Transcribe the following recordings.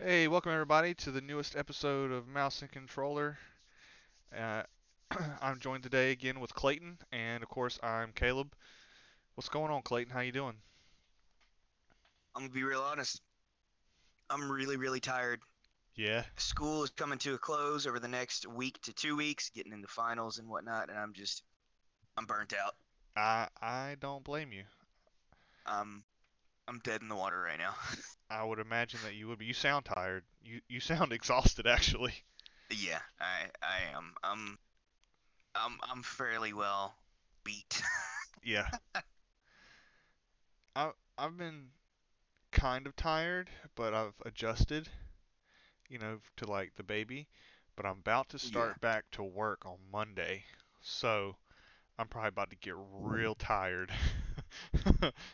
Hey, welcome everybody to the newest episode of Mouse and Controller. I'm joined today again with Clayton, and of course I'm Caleb. What's going on, Clayton? How you doing? I'm gonna be real honest. I'm really tired. Yeah. School is coming to a close over the next week to 2 weeks, getting into finals and whatnot, and I'm burnt out. I don't blame you. I'm dead in the water right now. I would imagine that you would be. You sound tired. You sound exhausted, actually. Yeah, I am. I'm fairly well beat. Yeah. I've been kind of tired, but I've adjusted, to like the baby. But I'm about to start back to work on Monday, so I'm probably about to get real tired.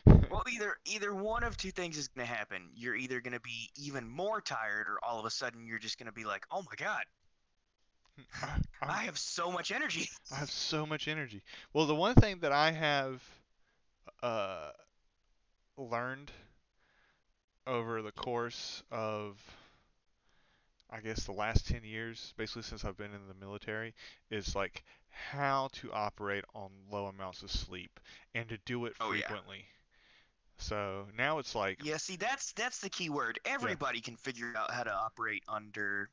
Well, either one of two things is going to happen. You're either going to be even more tired, or all of a sudden you're just going to be like, oh my god, I have so much energy. I have so much energy. Well, the one thing that I have learned over the course of, I guess, the last 10 years, basically since I've been in the military, is like how to operate on low amounts of sleep and to do it frequently. Yeah. So now it's like, yeah, see, that's the key word. Everybody can figure out how to operate under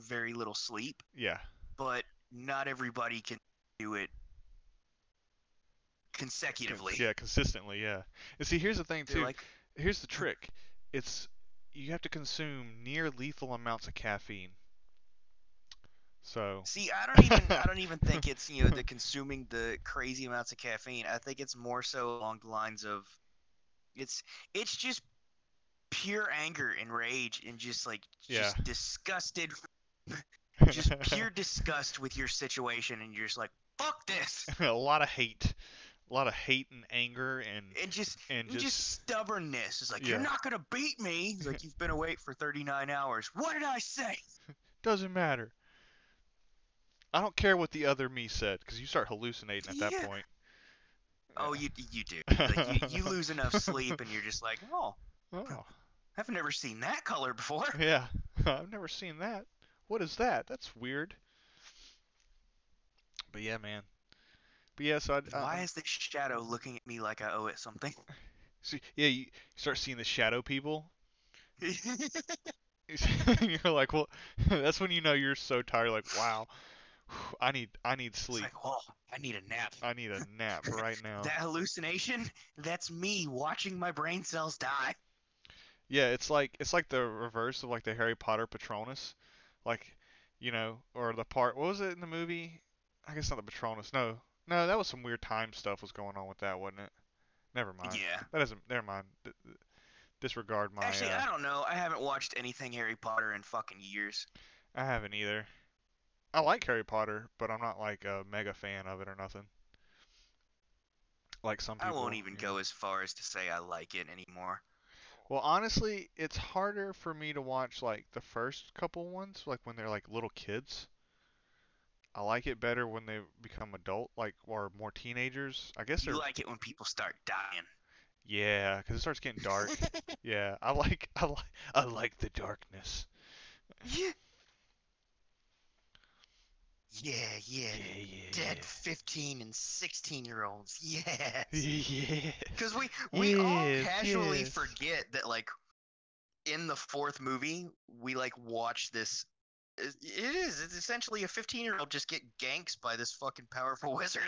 very little sleep. Yeah. But not everybody can do it consecutively. Yeah, consistently, yeah. And see, here's the thing too. Here's the trick. You have to consume near lethal amounts of caffeine. So see, I don't even think it's the consuming the crazy amounts of caffeine. I think it's more so along the lines of it's just pure anger and rage and just like just disgusted, just pure disgust with your situation, and you're just like, fuck this. A lot of hate and anger and just stubbornness. It's like, you're not gonna beat me. It's like, you've been awake for 39 hours. What did I say? Doesn't matter. I don't care what the other me said, because you start hallucinating at that point. Oh, you do. Like, you lose enough sleep, and you're just like, oh, I've never seen that color before. Yeah, I've never seen that. What is that? That's weird. But yeah, man. But yeah, so why is this shadow looking at me like I owe it something? See, yeah, you start seeing the shadow people. You're like, well, that's when you know you're so tired. Like, wow. I need sleep. It's like, oh, I need a nap. I need a nap right now. That hallucination, that's me watching my brain cells die. Yeah, it's like the reverse of like the Harry Potter Patronus, like, or the part. What was it in the movie? I guess not the Patronus. No, that was some weird time stuff was going on with that, wasn't it? Never mind. Yeah. That doesn't. Never mind. Disregard my. Actually, I don't know. I haven't watched anything Harry Potter in fucking years. I haven't either. I like Harry Potter, but I'm not like a mega fan of it or nothing. Like some people, I won't even go as far as to say I like it anymore. Well, honestly, it's harder for me to watch like the first couple ones, like when they're like little kids. I like it better when they become adult, like, or more teenagers. I guess you like it when people start dying. Yeah, because it starts getting dark. Yeah, I like the darkness. Yeah. Yeah. Dead 15 and 16-year-olds. Yes. Yeah. Because we all casually forget that, like, in the fourth movie, we, like, watch this. It's essentially a 15-year-old just get ganked by this fucking powerful wizard.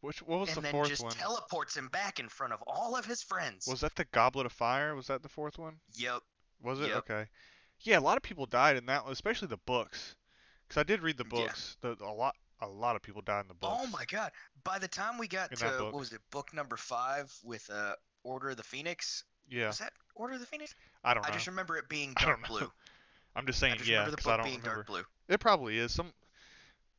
What was the fourth one? And then just teleports him back in front of all of his friends. Was that the Goblet of Fire? Was that the fourth one? Yep. Was it? Yep. Okay. Yeah, a lot of people died in that one, especially the books. Because I did read the books. Yeah. A lot of people died in the books. Oh my god! By the time we got to book number 5 with Order of the Phoenix. Yeah. Was that Order of the Phoenix? I don't know. I just remember it being dark blue. I'm just saying, yeah, because I don't remember. Dark blue. It probably is some.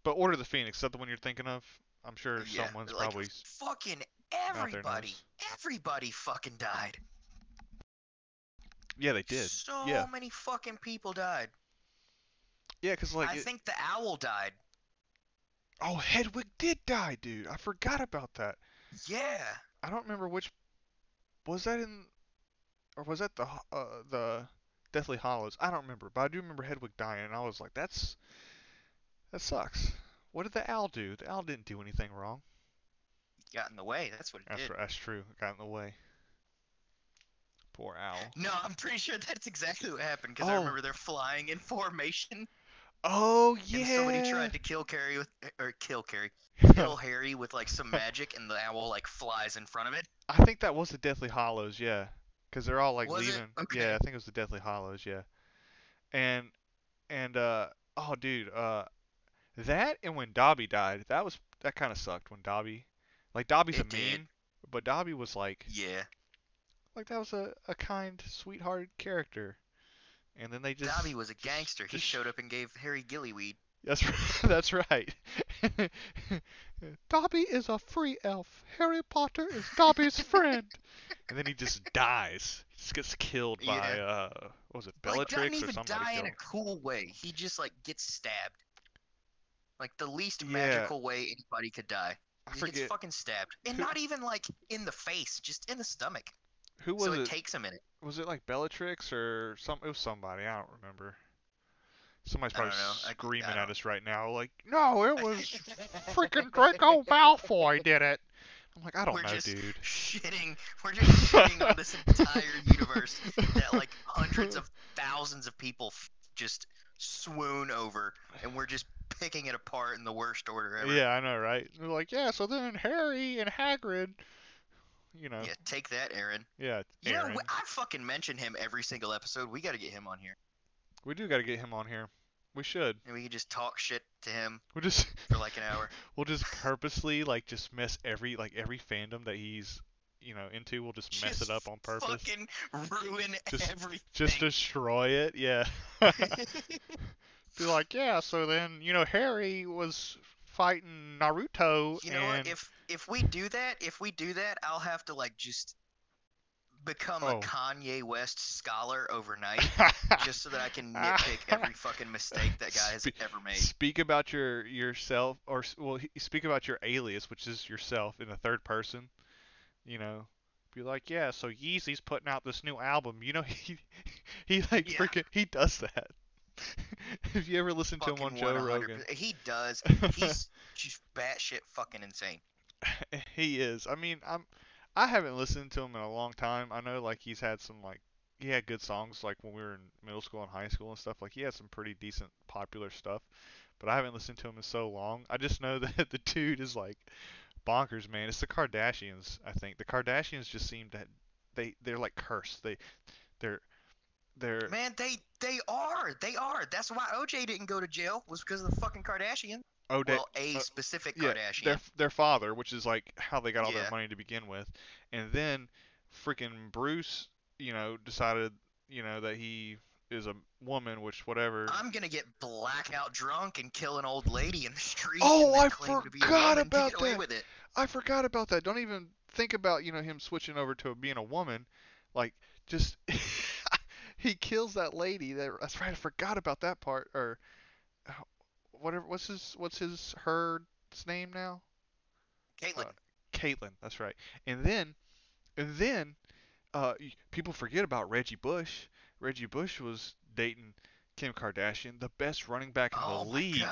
But Order of the Phoenix, is that the one you're thinking of? I'm sure someone's like, probably. Fucking everybody fucking died. Yeah, they did. So many fucking people died. Yeah, because like I think the owl died. Oh, Hedwig did die, dude. I forgot about that. Yeah. I don't remember which. Was that in, or was that the Deathly Hollows. I don't remember, but I do remember Hedwig dying, and I was like, that sucks. What did the owl do? The owl didn't do anything wrong. It got in the way. That's what it did. That's true. It got in the way. Poor owl. No, I'm pretty sure that's exactly what happened, because I remember they're flying in formation. Oh, yeah. And somebody tried to kill Harry with, like, some magic, and the owl, like, flies in front of it. I think that was the Deathly Hollows, yeah. Because they're all, like, was leaving. Okay. Yeah, I think it was the Deathly Hollows, yeah. And that and when Dobby died, that kind of sucked when Dobby, like, Dobby's a meme, but Dobby was, like, yeah. Like, that was a kind, sweethearted character. And then they just... Dobby was a gangster. He showed up and gave Harry gillyweed. That's right. Dobby is a free elf. Harry Potter is Dobby's friend. And then he just dies. He just gets killed by, what was it, Bellatrix or something? He doesn't even die in a cool way. He just, like, gets stabbed. Like, the least magical way anybody could die. He gets fucking stabbed. And not even, like, in the face. Just in the stomach. Who was it? So it takes a minute. Was it like Bellatrix or something? It was somebody. I don't remember. Somebody's probably screaming at us right now, like, no, it was freaking Draco Malfoy did it. I'm like, I don't know, dude. We're just shitting on this entire universe that, like, hundreds of thousands of people just swoon over, and we're just picking it apart in the worst order ever. Yeah, I know, right? They're like, yeah, so then Harry and Hagrid... You know. Yeah, take that, Aaron. Yeah, Aaron. Yeah, I fucking mention him every single episode. We got to get him on here. We do got to get him on here. We should. And we can just talk shit to him. We'll just for like an hour. We'll just purposely like just mess every fandom that he's into. We'll just mess it up on purpose. Fucking ruin everything. Just destroy it. Yeah. Be like, yeah. So then Harry was fighting Naruto. You know what? If we do that, I'll have to like just become a Kanye West scholar overnight, just so that I can nitpick every fucking mistake that guy has ever made. Speak about yourself, speak about your alias, which is yourself in the third person. Be like, yeah. So Yeezy's putting out this new album. He does that. If you ever listen to him on Joe Rogan, he does. He's just batshit fucking insane. He is. I mean, I haven't listened to him in a long time. I know, like, he's had some, like, he had good songs, like, when we were in middle school and high school and stuff. Like, he had some pretty decent popular stuff, but I haven't listened to him in so long. I just know that the dude is, like, bonkers, man. It's the Kardashians, I think. The Kardashians just seem to, they're like, cursed. They're... Man, they are. That's why OJ didn't go to jail, was because of the fucking Kardashians. A specific Kardashian. Their father, which is like how they got all their money to begin with, and then freaking Bruce, decided, that he is a woman, which whatever. I'm gonna get blackout drunk and kill an old lady in the street. Oh, I forgot about that. I forgot about that. Don't even think about him switching over to being a woman, like just he kills that lady. That's right. I forgot about that part. Or. Whatever. Her name now? Caitlyn. Caitlyn. That's right. And then, people forget about Reggie Bush. Reggie Bush was dating Kim Kardashian, the best running back in the league.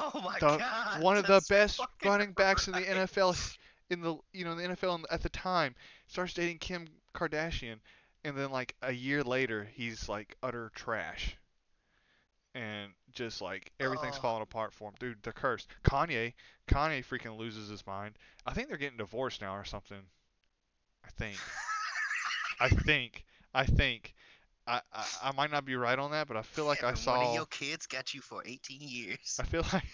Oh my god! One of the best running backs in the NFL at the time. Starts dating Kim Kardashian, and then like a year later, he's like utter trash. And just like everything's falling apart for him, dude. They're cursed. Kanye freaking loses his mind. I think they're getting divorced now or something. I might not be right on that, but I feel like I saw. One of your kids got you for 18 years. I feel like.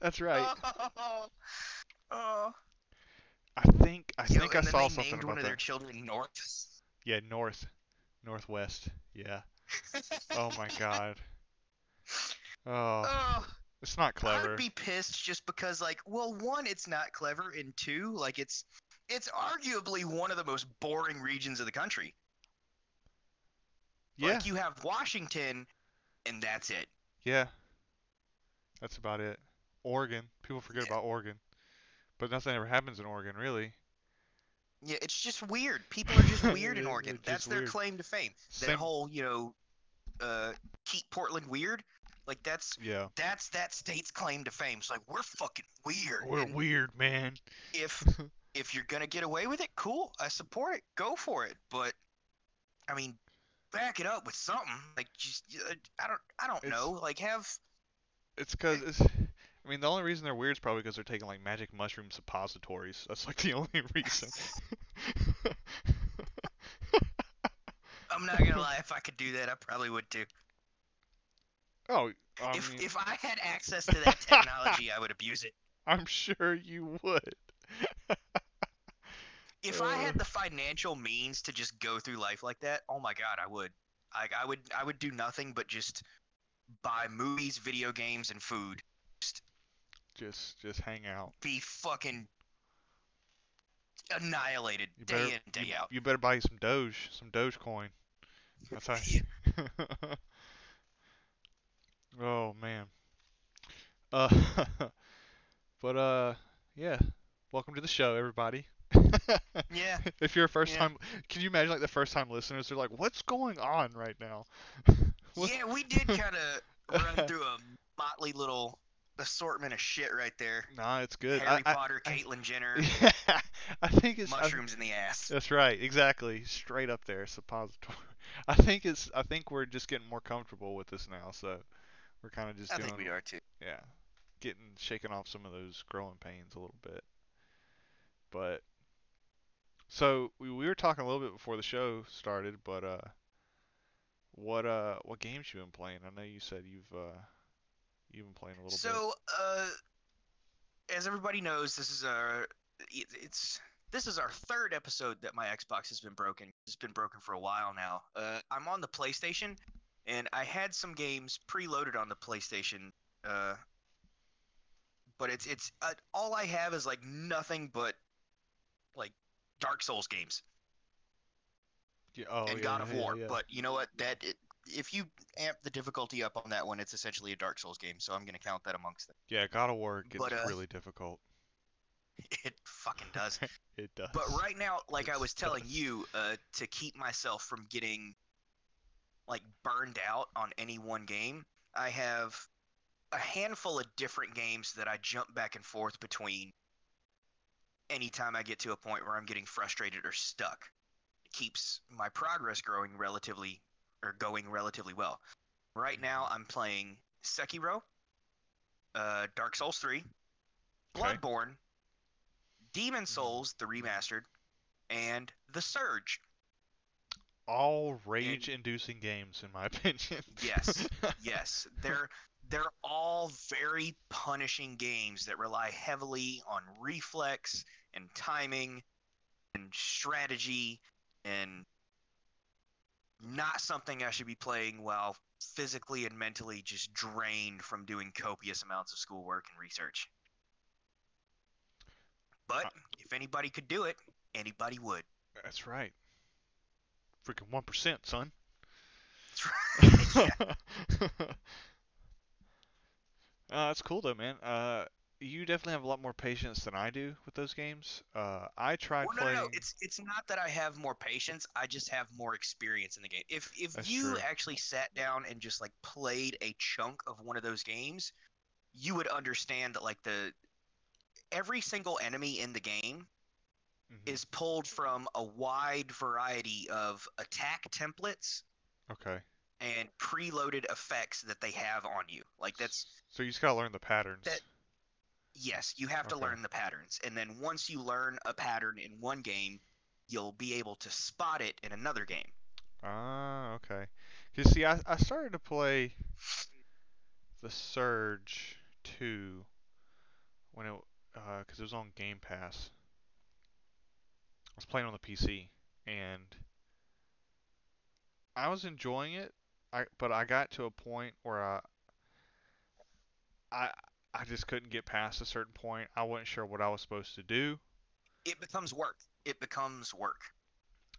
That's right. Oh. I think I saw something about that. They named one of their children North. Yeah, North West. Yeah. Oh my god. Oh, it's not clever. I'd be pissed just because, like, well, one, it's not clever, and two, like, it's arguably one of the most boring regions of the country. Yeah. Like, you have Washington, and that's it. Yeah. That's about it. Oregon. People forget about Oregon, but nothing ever happens in Oregon, really. Yeah, it's just weird. People are just weird in Oregon. That's their claim to fame. That whole, you know, keep Portland weird. Like, that's that state's claim to fame. It's like, we're fucking weird. We're weird, man. If you're going to get away with it, cool. I support it. Go for it. But, I mean, back it up with something. Like, just, I don't know. Like, have... It's because... I mean, the only reason they're weird is probably because they're taking, like, magic mushroom suppositories. That's, like, the only reason. I'm not going to lie. If I could do that, I probably would, too. Oh, if I had access to that technology, I would abuse it. I'm sure you would. If I had the financial means to just go through life like that, oh my god, I would. I would do nothing but just buy movies, video games, and food. Just hang out. Be fucking annihilated day in, day out. You better buy you some Dogecoin. That's how. Oh man. But yeah. Welcome to the show, everybody. Yeah. If you're a first time, can you imagine like the first time listeners? They're like, "What's going on right now?" Yeah, we did kind of run through a motley little assortment of shit right there. Nah, it's good. Harry Potter, Caitlyn Jenner. Yeah, I think it's mushrooms in the ass. That's right, exactly. Straight up there, suppository. I think we're just getting more comfortable with this now, so we're kind of just. I think we are too. Yeah, shaking off some of those growing pains a little bit. But so we were talking a little bit before the show started, but what games you been playing? I know you said you've been playing a little bit. So as everybody knows, this is our third episode that my Xbox has been broken. It's been broken for a while now. I'm on the PlayStation, and I had some games preloaded on the PlayStation. But it's all I have is like nothing but like Dark Souls games. Yeah, God of War. Yeah. But you know what? If you amp the difficulty up on that one, it's essentially a Dark Souls game. So I'm gonna count that amongst them. Yeah, God of War gets really difficult. It fucking does. It does. But right now, like I was telling you, to keep myself from getting like burned out on any one game, I have a handful of different games that I jump back and forth between anytime I get to a point where I'm getting frustrated or stuck. It keeps my progress going relatively well. Right now I'm playing Sekiro, Dark Souls 3, Bloodborne, Demon Souls, the remastered, and The Surge. All rage-inducing games, in my opinion. Yes. They're all very punishing games that rely heavily on reflex and timing and strategy and not something I should be playing while physically and mentally just drained from doing copious amounts of schoolwork and research. But if anybody could do it, anybody would. That's right. Freaking 1%, son. That's right. That's cool though, man. You definitely have a lot more patience than I do with those games. I tried playing. No, it's not that I have more patience. I just have more experience in the game. If That's you true. Actually sat down and just like played a chunk of one of those games, you would understand that like every single enemy in the game is pulled from a wide variety of attack templates. Okay. And preloaded effects that they have on you. Like that's. So you just gotta learn the patterns. Yes, you have to learn the patterns, and then once you learn a pattern in one game, you'll be able to spot it in another game. Ah, okay. Cause see, I started to play The Surge 2 when it cause it was on Game Pass. I was playing on the PC, and I was enjoying it. But I got to a point where I just couldn't get past a certain point. I wasn't sure what I was supposed to do. It becomes work.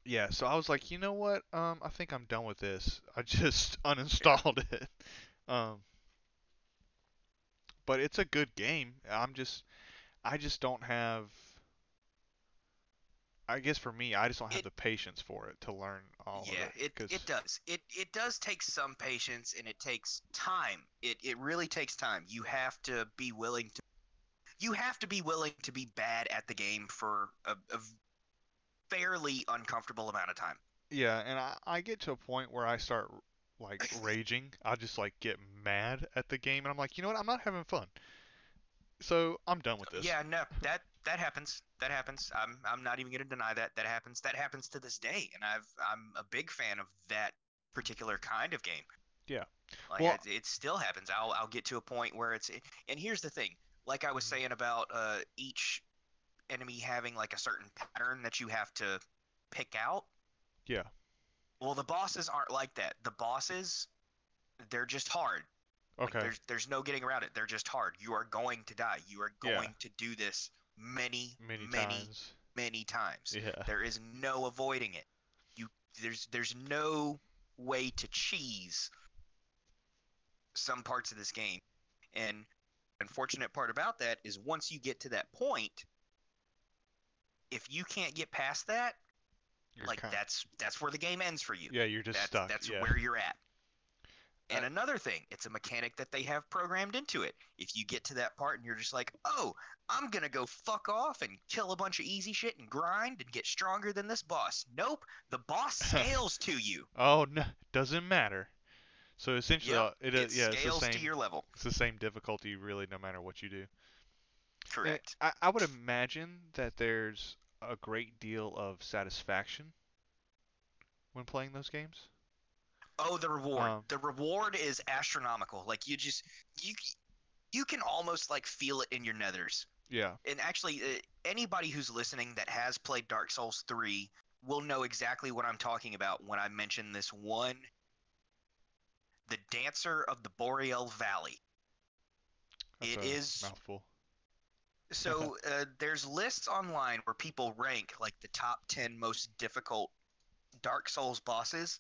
Yeah, so I was like, you know what? I think I'm done with this. I just uninstalled it. But it's a good game. I just don't have I guess for me, I just don't have the patience for it to learn all of it. Yeah, it does. It does take some patience, and it takes time. It really takes time. You have to be willing to be bad at the game for a fairly uncomfortable amount of time. Yeah, and I get to a point where I start like raging. I just like get mad at the game, and I'm like, you know what? I'm not having fun. So I'm done with this. Yeah, no, that happens. That happens. I'm not even going to deny that. That happens. That happens to this day, and I'm a big fan of that particular kind of game. Yeah. Like, well, it still happens. I'll get to a point where it's – and here's the thing. Like I was saying about each enemy having like a certain pattern that you have to pick out. Yeah. Well, the bosses aren't like that. The bosses, they're just hard. Okay. Like, there's no getting around it. They're just hard. You are going to die. You are going to do this many times. Yeah. There is no avoiding it. There's no way to cheese some parts of this game. And the unfortunate part about that is once you get to that point, if you can't get past that, that's where the game ends for you. Yeah, you're just stuck. That's where you're at. And another thing, it's a mechanic that they have programmed into it. If you get to that part and you're just like, oh, I'm going to go fuck off and kill a bunch of easy shit and grind and get stronger than this boss. Nope, the boss scales to you. Oh, no, doesn't matter. So essentially, it scales to your level. It's the same difficulty really no matter what you do. Correct. I would imagine that there's a great deal of satisfaction when playing those games. Oh, the reward. The reward is astronomical. Like, you just – you can almost, like, feel it in your nethers. Yeah. And actually, anybody who's listening that has played Dark Souls 3 will know exactly what I'm talking about when I mention this one, the Dancer of the Boreal Valley. It is – mouthful. So there's lists online where people rank, like, the top 10 most difficult Dark Souls bosses.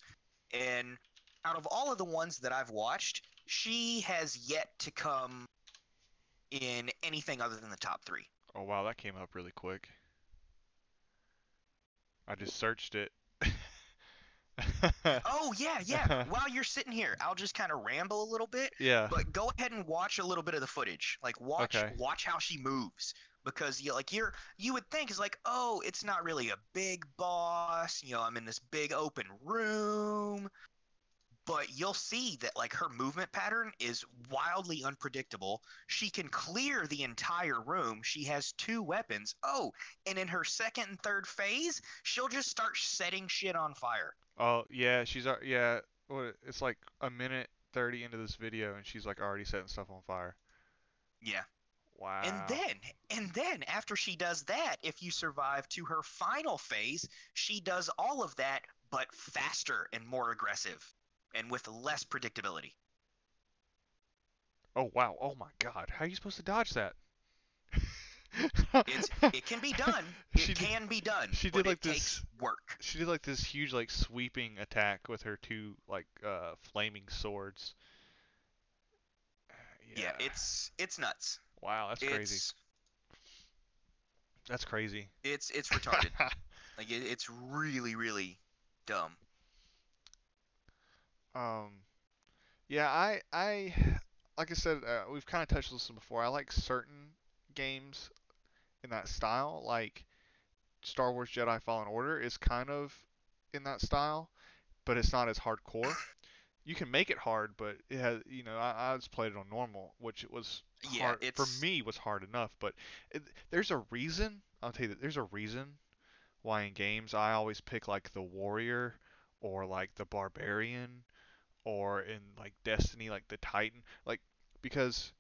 And out of all of the ones that I've watched, she has yet to come in anything other than the top 3. Oh, wow. That came up really quick. I just searched it. Oh, yeah, yeah. While you're sitting here, I'll just kind of ramble a little bit. Yeah. But go ahead and watch a little bit of the footage. Like, watch how she moves. Because you would think it's like, oh, it's not really a big boss, you know, I'm in this big open room, but you'll see that like her movement pattern is wildly unpredictable. She can clear the entire room. She has 2 weapons. Oh, and in her second and third phase, she'll just start setting shit on fire. Oh yeah, it's like a minute 30 into this video, and she's like already setting stuff on fire. Yeah. Wow. And then after she does that, if you survive to her final phase, she does all of that, but faster and more aggressive and with less predictability. Oh, wow. Oh, my God. How are you supposed to dodge that? It can be done. It takes work. She did like this huge like sweeping attack with her 2 like flaming swords. Yeah, it's nuts. Wow, that's crazy. That's crazy. It's retarded. Like it's really, really dumb. Yeah, I like I said, we've kind of touched on this before. I like certain games in that style, like Star Wars Jedi Fallen Order is kind of in that style, but it's not as hardcore. You can make it hard, but it has, you know, I just played it on normal, which it was. Yeah, for me was hard enough, but there's a reason. I'll tell you that there's a reason why in games I always pick like the warrior or like the barbarian, or in like Destiny like the Titan, like because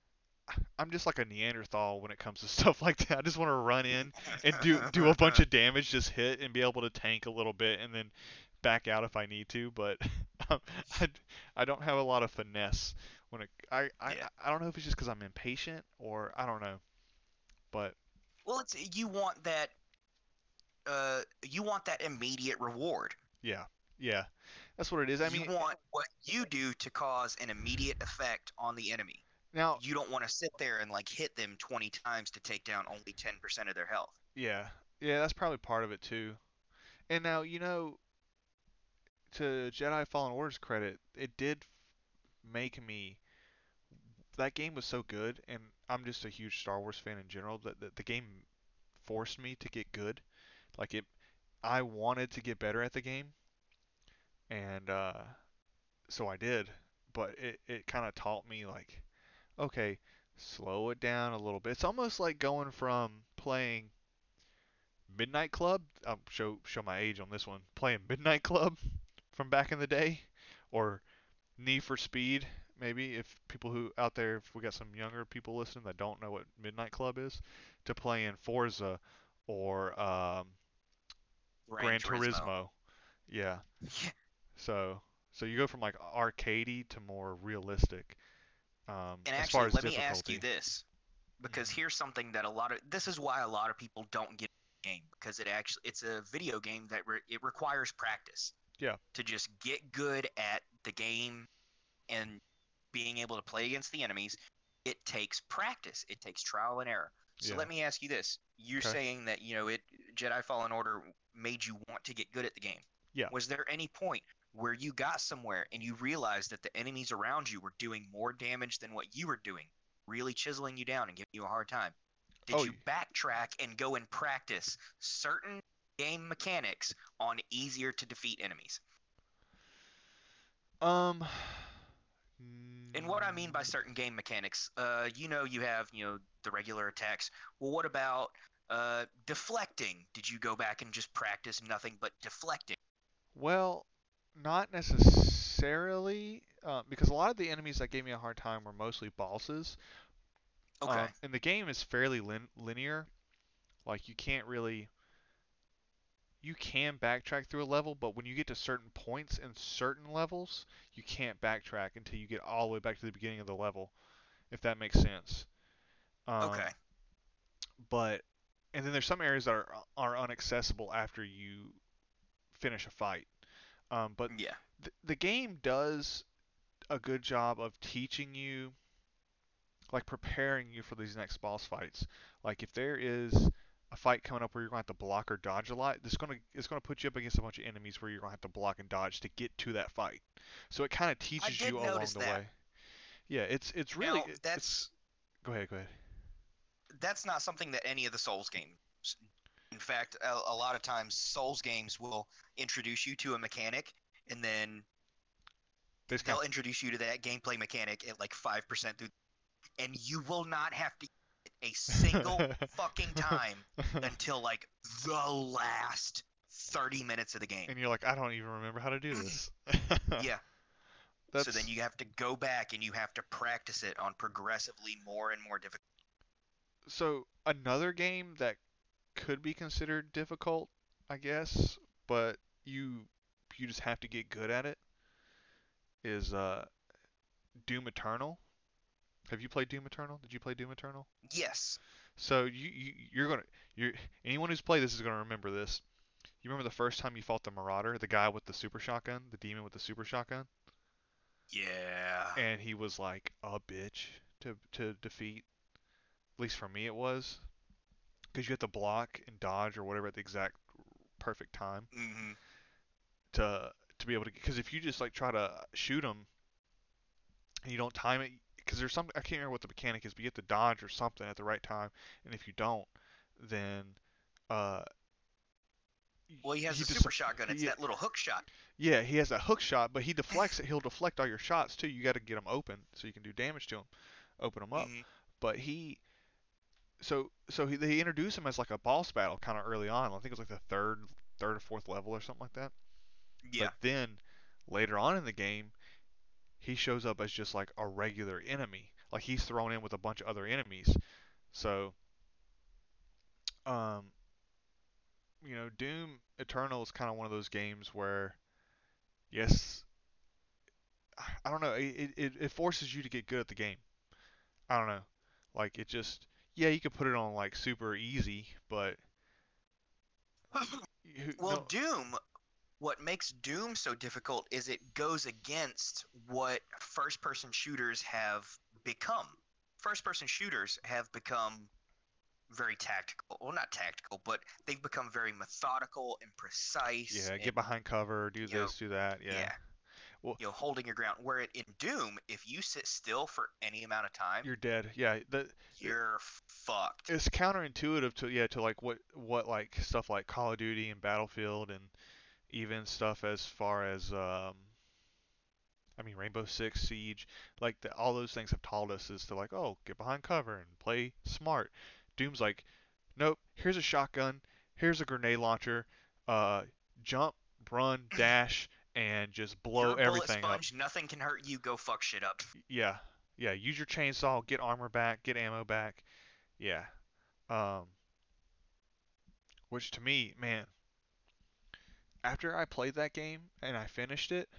I'm just like a Neanderthal when it comes to stuff like that. I just want to run in and do a bunch of damage, just hit and be able to tank a little bit and then back out if I need to, but I don't have a lot of finesse. When I don't know if it's just because I'm impatient or I don't know, but well, you want that immediate reward. Yeah, that's what it is. I mean, you want what you do to cause an immediate effect on the enemy. Now you don't want to sit there and like hit them 20 times to take down only 10% of their health. Yeah, Yeah, that's probably part of it too. And now, you know, to Jedi Fallen Order's credit, it did make me. That game was so good, and I'm just a huge Star Wars fan in general. That the game forced me to get good. Like it, I wanted to get better at the game, and so I did. But it kind of taught me, like, okay, slow it down a little bit. It's almost like going from playing Midnight Club. I'll show my age on this one. Playing Midnight Club from back in the day, or Need for Speed. Maybe if people who out there, if we got some younger people listening that don't know what Midnight Club is, to play in Forza or Gran Turismo. Yeah. So you go from like arcadey to more realistic. And actually, as far as let difficulty. Me ask you this, because here's something that this is why a lot of people don't get the game, because it's a video game that it requires practice. Yeah. To just get good at the game and being able to play against the enemies, it takes practice. It takes trial and error. So let me ask you this. You're saying that, you know, Jedi Fallen Order made you want to get good at the game. Yeah. Was there any point where you got somewhere and you realized that the enemies around you were doing more damage than what you were doing, really chiseling you down and giving you a hard time? Did you backtrack and go and practice certain game mechanics on easier to defeat enemies? And what I mean by certain game mechanics, you have, the regular attacks. Well, what about deflecting? Did you go back and just practice nothing but deflecting? Well, not necessarily, because a lot of the enemies that gave me a hard time were mostly bosses. Okay. And the game is fairly linear. Like, you can't really... You can backtrack through a level, but when you get to certain points in certain levels, you can't backtrack until you get all the way back to the beginning of the level, if that makes sense. Okay. But, and then there's some areas that are inaccessible after you finish a fight. But yeah. The game does a good job of teaching you, like preparing you for these next boss fights. Like if there is a fight coming up where you're going to have to block or dodge a lot, it's going to put you up against a bunch of enemies where you're going to have to block and dodge to get to that fight. So it kind of teaches you along the way. Yeah, it's really... Now, go ahead. That's not something that any of the Souls games... In fact, a lot of times Souls games will introduce you to a mechanic, and then they'll introduce you to that gameplay mechanic at like 5% through, and you will not have to a single fucking time until like the last 30 minutes of the game. And you're like, I don't even remember how to do this. Yeah. So then you have to go back and you have to practice it on progressively more and more difficult. So another game that could be considered difficult, I guess, but you just have to get good at it, is Doom Eternal. Have you played Doom Eternal? Did you play Doom Eternal? Yes. So anyone who's played this is gonna remember this. You remember the first time you fought the Marauder, the guy with the super shotgun, the demon with the super shotgun? Yeah. And he was like a bitch to defeat. At least for me it was, because you have to block and dodge or whatever at the exact perfect time to be able to. Because if you just like try to shoot him and you don't time it. Because there's some, I can't remember what the mechanic is, but you have to dodge or something at the right time, and if you don't, then he has a super shotgun. It's that little hook shot. Yeah, he has a hook shot, but he deflects it. He'll deflect all your shots too. You got to get him open so you can do damage to him, open him up. But they introduce him as like a boss battle kind of early on. I think it was like the third or fourth level or something like that. Yeah. But then later on in the game, he shows up as just like a regular enemy. Like he's thrown in with a bunch of other enemies. So, Doom Eternal is kind of one of those games where, yes, I don't know, it forces you to get good at the game. I don't know. Like it just, yeah, you could put it on like super easy, but... What makes Doom so difficult is it goes against what first-person shooters have become. First-person shooters have become very tactical. Well, not tactical, but they've become very methodical and precise. Yeah, and, get behind cover, do this, do that. Yeah. Well, holding your ground. Where in Doom, if you sit still for any amount of time, you're dead. Yeah, you're fucked. It's counterintuitive to like what like stuff like Call of Duty and Battlefield and even stuff as far as Rainbow Six Siege, like all those things have taught us is to like, oh, get behind cover and play smart. Doom's like, nope. Here's a shotgun. Here's a grenade launcher. Jump, run, dash, and just blow everything up. Nothing can hurt you. Go fuck shit up. Yeah, yeah. Use your chainsaw. Get armor back. Get ammo back. Yeah. Which to me, man, after I played that game and I finished it.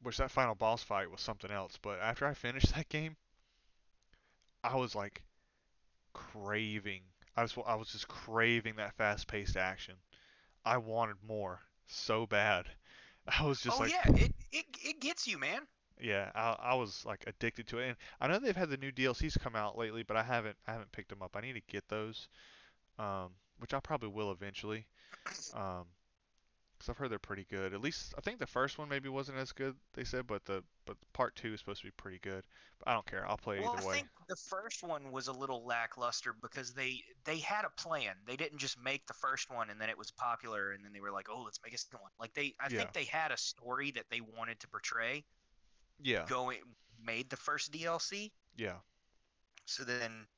Which that final boss fight was something else, but after I finished that game, I was like craving. I was just craving that fast-paced action. I wanted more so bad. I was just it gets you, man. Yeah, I was like addicted to it, and I know they've had the new DLCs come out lately, but I haven't picked them up. I need to get those, which I probably will eventually. Because I've heard they're pretty good. At least I think the first one maybe wasn't as good, they said, but part two is supposed to be pretty good. But I don't care. I'll play either way. I think the first one was a little lackluster because they had a plan. They didn't just make the first one and then it was popular and then they were like, oh, let's make a second one. Like I think they had a story that they wanted to portray. Yeah. Made the first DLC. Yeah. So then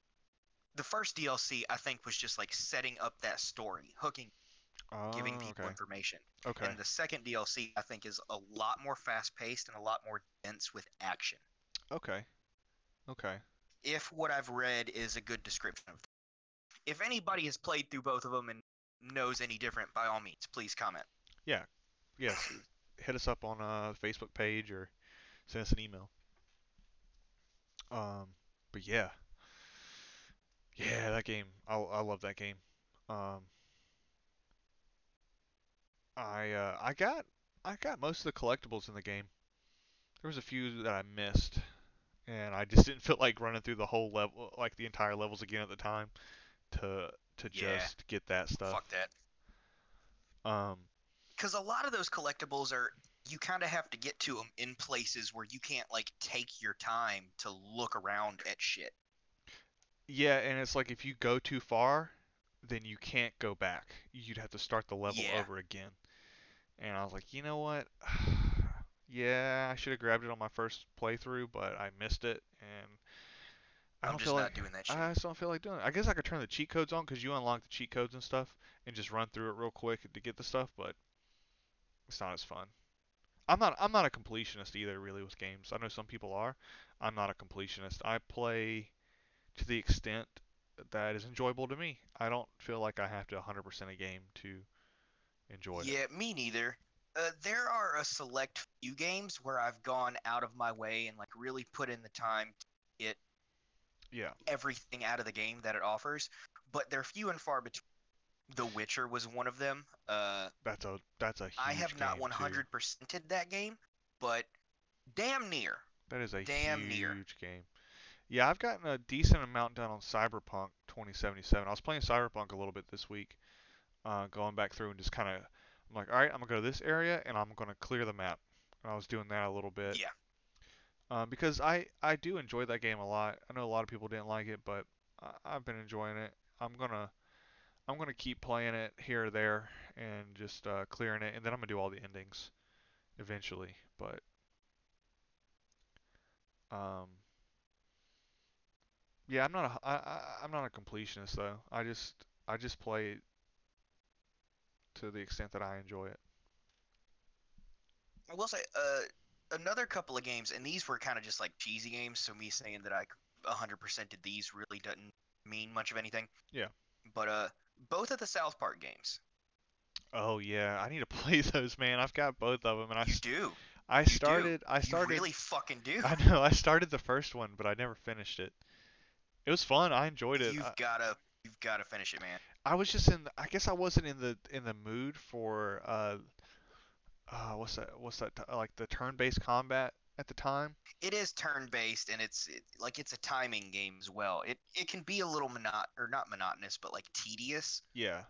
the first DLC I think was just like setting up that story, hooking. Giving people information. Okay. And the second DLC, I think, is a lot more fast-paced and a lot more dense with action. Okay. Okay. If what I've read is a good description of that. If anybody has played through both of them and knows any different, by all means, please comment. Yeah. Yes. Hit us up on a Facebook page or send us an email. But yeah. Yeah, that game. I love that game. I got most of the collectibles in the game. There was a few that I missed, and I just didn't feel like running through the whole level, like the entire levels again at the time, to just get that stuff. Fuck that. Because a lot of those collectibles are you kind of have to get to them in places where you can't like take your time to look around at shit. Yeah, and it's like if you go too far, then you can't go back. You'd have to start the level over again. And I was like, you know what? Yeah, I should have grabbed it on my first playthrough, but I missed it, and I just don't feel like doing it. I guess I could turn the cheat codes on because you unlock the cheat codes and stuff, and just run through it real quick to get the stuff. But it's not as fun. I'm not a completionist either, really, with games. I know some people are. I'm not a completionist. I play to the extent that is enjoyable to me. I don't feel like I have to 100% a game to enjoy it. Yeah, me neither. There are a select few games where I've gone out of my way and like really put in the time to get everything out of the game that it offers, but they're few and far between. The Witcher was one of them. That's a huge game. I have not 100%ed that game, but damn near. That is a huge game. Yeah, I've gotten a decent amount done on Cyberpunk 2077. I was playing Cyberpunk a little bit this week, going back through and just kind of, I'm like, all right, I'm going to go to this area, and I'm going to clear the map. And I was doing that a little bit. Yeah. Because I do enjoy that game a lot. I know a lot of people didn't like it, but I've been enjoying it. I'm gonna keep playing it here or there and just clearing it, and then I'm going to do all the endings eventually. But... yeah, I'm not a completionist though. I just play to the extent that I enjoy it. I will say another couple of games, and these were kind of just like cheesy games. So me saying that I 100%ed these really doesn't mean much of anything. Yeah. But both of the South Park games. Oh yeah, I need to play those, man. I've got both of them, and I started. You really fucking do. I know. I started the first one, but I never finished it. It was fun. I enjoyed it. You've gotta finish it, man. I was just I guess I wasn't in the mood for what's that? Like the turn-based combat at the time. It is turn-based, and it's a timing game as well. It can be a little not monotonous, but like tedious. Yeah.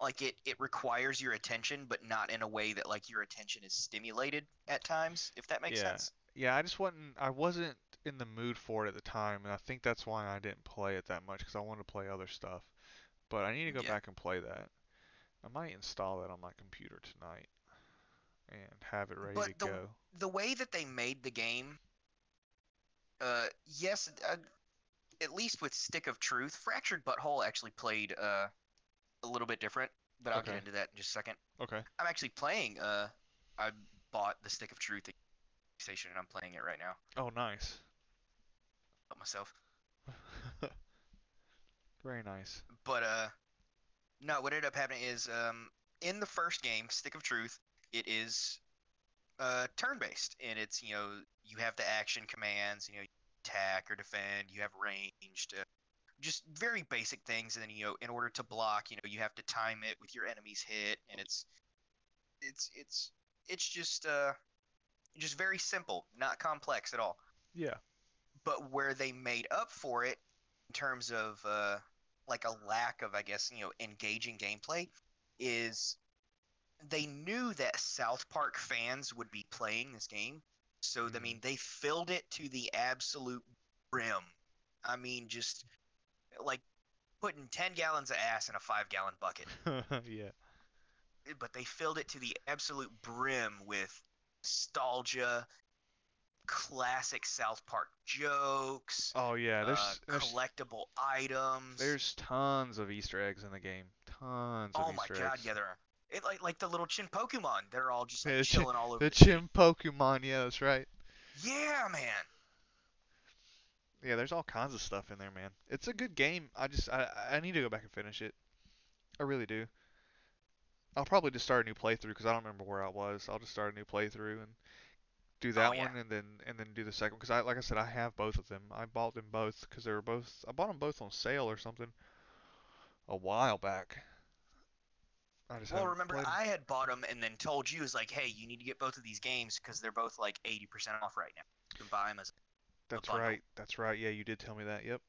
Like it requires your attention, but not in a way that like your attention is stimulated at times, if that makes sense. Yeah, I wasn't in the mood for it at the time, and I think that's why I didn't play it that much, because I wanted to play other stuff. But I need to go back and play that. I might install that on my computer tonight and have it ready to go. But the way that they made the game, at least with Stick of Truth, Fractured But Whole actually played a little bit different, but I'll get into that in just a second. Okay. I'm actually playing, I bought the Stick of Truth at PlayStation, and I'm playing it right now. Oh, nice. About myself. Very nice. But, no, what ended up happening is, in the first game, Stick of Truth, it is turn-based, and it's, you know, you have the action commands, you know, you attack or defend, you have ranged, just very basic things, and then, you know, in order to block, you know, you have to time it with your enemy's hit, and it's just very simple, not complex at all. Yeah. But where they made up for it in terms of like a lack of, I guess, you know, engaging gameplay, is they knew that South Park fans would be playing this game, so I mean, they filled it to the absolute brim. I mean, just like putting 10 gallons of ass in a 5-gallon bucket. Yeah. But they filled it to the absolute brim with nostalgia, classic South Park jokes. Oh yeah, there's collectible items. There's tons of Easter eggs in the game. Tons. Oh, of Easter eggs. Oh my god, yeah, there are. It, like the little chin Pokemon, they're all just like, chilling all over the chin Pokemon. Yeah, that's right. Yeah, man. Yeah, there's all kinds of stuff in there, man. It's a good game. I need to go back and finish it. I really do. I'll probably just start a new playthrough because I don't remember where I was. I'll just start a new playthrough and do that one, and then do the second one, because like I said, I have both of them. I bought them both because they were both. I bought them both on sale or something a while back. Well, remember, I had bought them and then told you, is like, hey, you need to get both of these games because they're both like 80% off right now. You can buy them as That's right. That's right. Yeah, you did tell me that. Yep.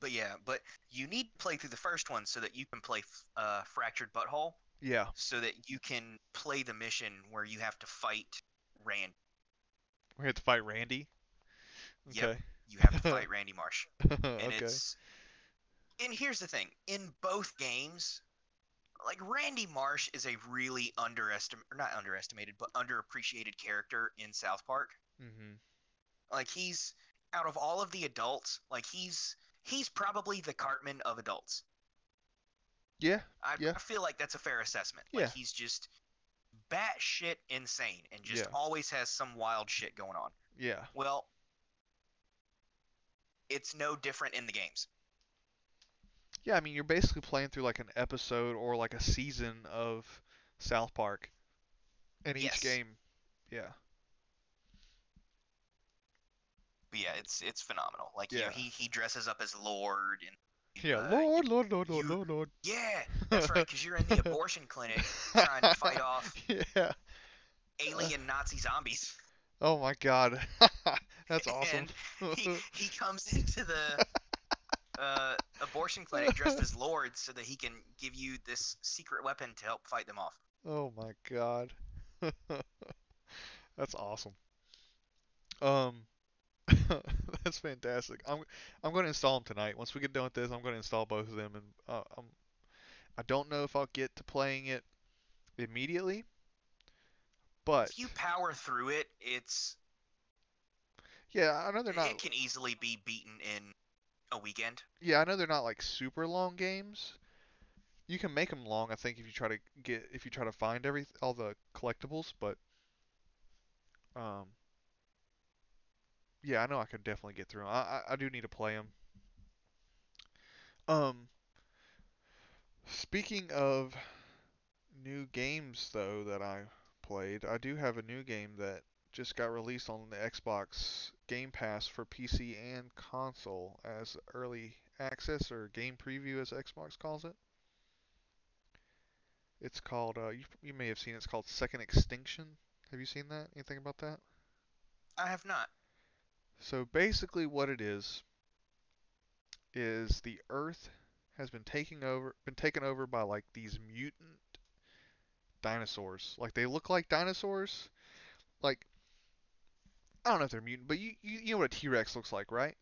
But yeah, but you need to play through the first one so that you can play Fractured But Whole. Yeah. So that you can play the mission where you have to fight Randy. We have to fight Randy? Okay. Yep, you have to fight Randy Marsh. And okay. And here's the thing, in both games, like, Randy Marsh is a really not underestimated, but underappreciated character in South Park. Mm-hmm. Like, he's, out of all of the adults, like, he's probably the Cartman of adults. Yeah. I feel like that's a fair assessment. Like, he's just batshit insane and just always has some wild shit going on. Yeah. Well, it's no different in the games. Yeah, I mean, you're basically playing through like an episode or like a season of South Park in each game. Yeah. But yeah, it's phenomenal. Like, you know, he dresses up as Lord. And, Lord. Yeah, that's right, because you're in the abortion clinic trying to fight off alien Nazi zombies. Oh my god. That's awesome. And he comes into the... abortion clinic dressed as Lord so that he can give you this secret weapon to help fight them off. Oh my god. That's awesome. That's fantastic. I'm going to install them tonight. Once we get done with this, I'm going to install both of them, and I don't know if I'll get to playing it immediately, but if you power through it, I know they're not. It can easily be beaten in a weekend. Yeah, I know they're not like super long games. You can make them long, I think, if you try to find all the collectibles. But yeah, I know I could definitely get through them. I do need to play them. Speaking of new games, though, that I played, I do have a new game that just got released on the Xbox Game Pass for PC and console as early access, or game preview as Xbox calls it. It's called, you may have seen it, it's called Second Extinction. Have you seen that? Anything about that? I have not. So basically what it is the Earth has been taken over by like these mutant dinosaurs. Like they look like dinosaurs. Like I don't know if they're mutant, but you know what a T-Rex looks like, right?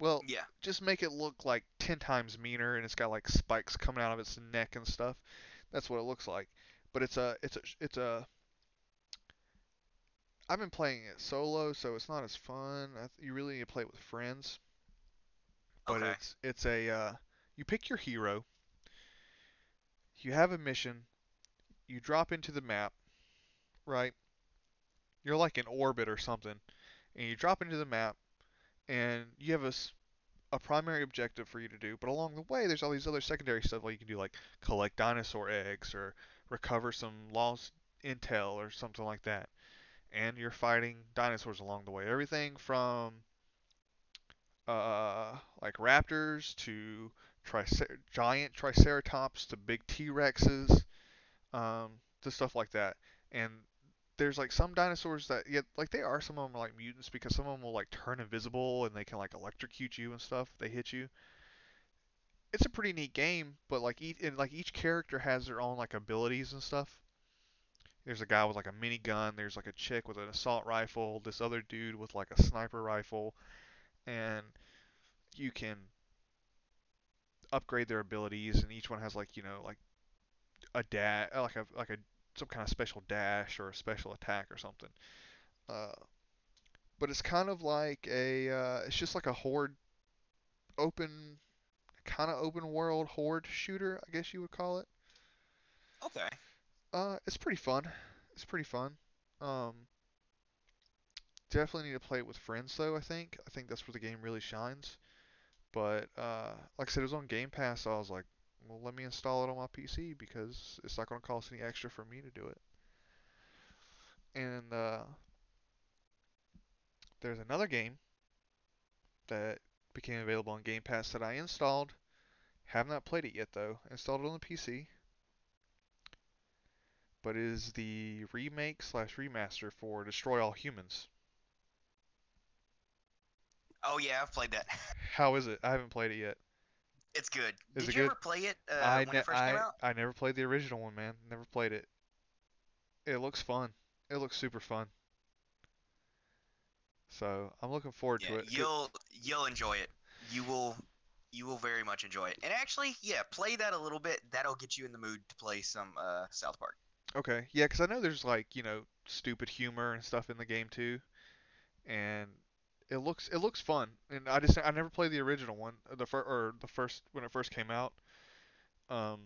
Well, yeah. Just make it look like 10 times meaner, and it's got like spikes coming out of its neck and stuff. That's what it looks like. But it's a. I've been playing it solo, so it's not as fun. You really need to play it with friends. But okay. It's a you pick your hero. You have a mission. You drop into the map, right? You're like in orbit or something, and you drop into the map, and you have a primary objective for you to do, but along the way, there's all these other secondary stuff like you can do, like collect dinosaur eggs or recover some lost intel or something like that. And you're fighting dinosaurs along the way. Everything from like raptors to giant triceratops to big T-Rexes to stuff like that. And there's like some dinosaurs that some of them are like mutants because some of them will like turn invisible and they can like electrocute you and stuff if they hit you. It's a pretty neat game, but each character has their own like abilities and stuff. There's a guy with like a minigun, there's like a chick with an assault rifle, this other dude with like a sniper rifle, and you can upgrade their abilities, and each one has like, you know, like a dad, like a some kind of special dash or a special attack or something. But it's kind of like it's just like a horde open world horde shooter, I guess you would call it. Okay. It's pretty fun. Definitely need to play it with friends though, I think. I think that's where the game really shines. But like I said, it was on Game Pass, so I was like, well, let me install it on my PC because it's not going to cost any extra for me to do it. And there's another game that became available on Game Pass that I installed. Have not played it yet, though. Installed it on the PC. But it is the remake/remaster for Destroy All Humans. Oh, yeah, I've played that. How is it? I haven't played it yet. It's good. Did you ever play it when it first came out? I never played the original one, man. Never played it. It looks fun. It looks super fun. So I'm looking forward to it. You'll enjoy it. You will very much enjoy it. And actually, yeah, play that a little bit. That'll get you in the mood to play some South Park. Okay. Yeah, because I know there's like, you know, stupid humor and stuff in the game too, and. It looks fun, and I never played the original one, the first when it first came out, because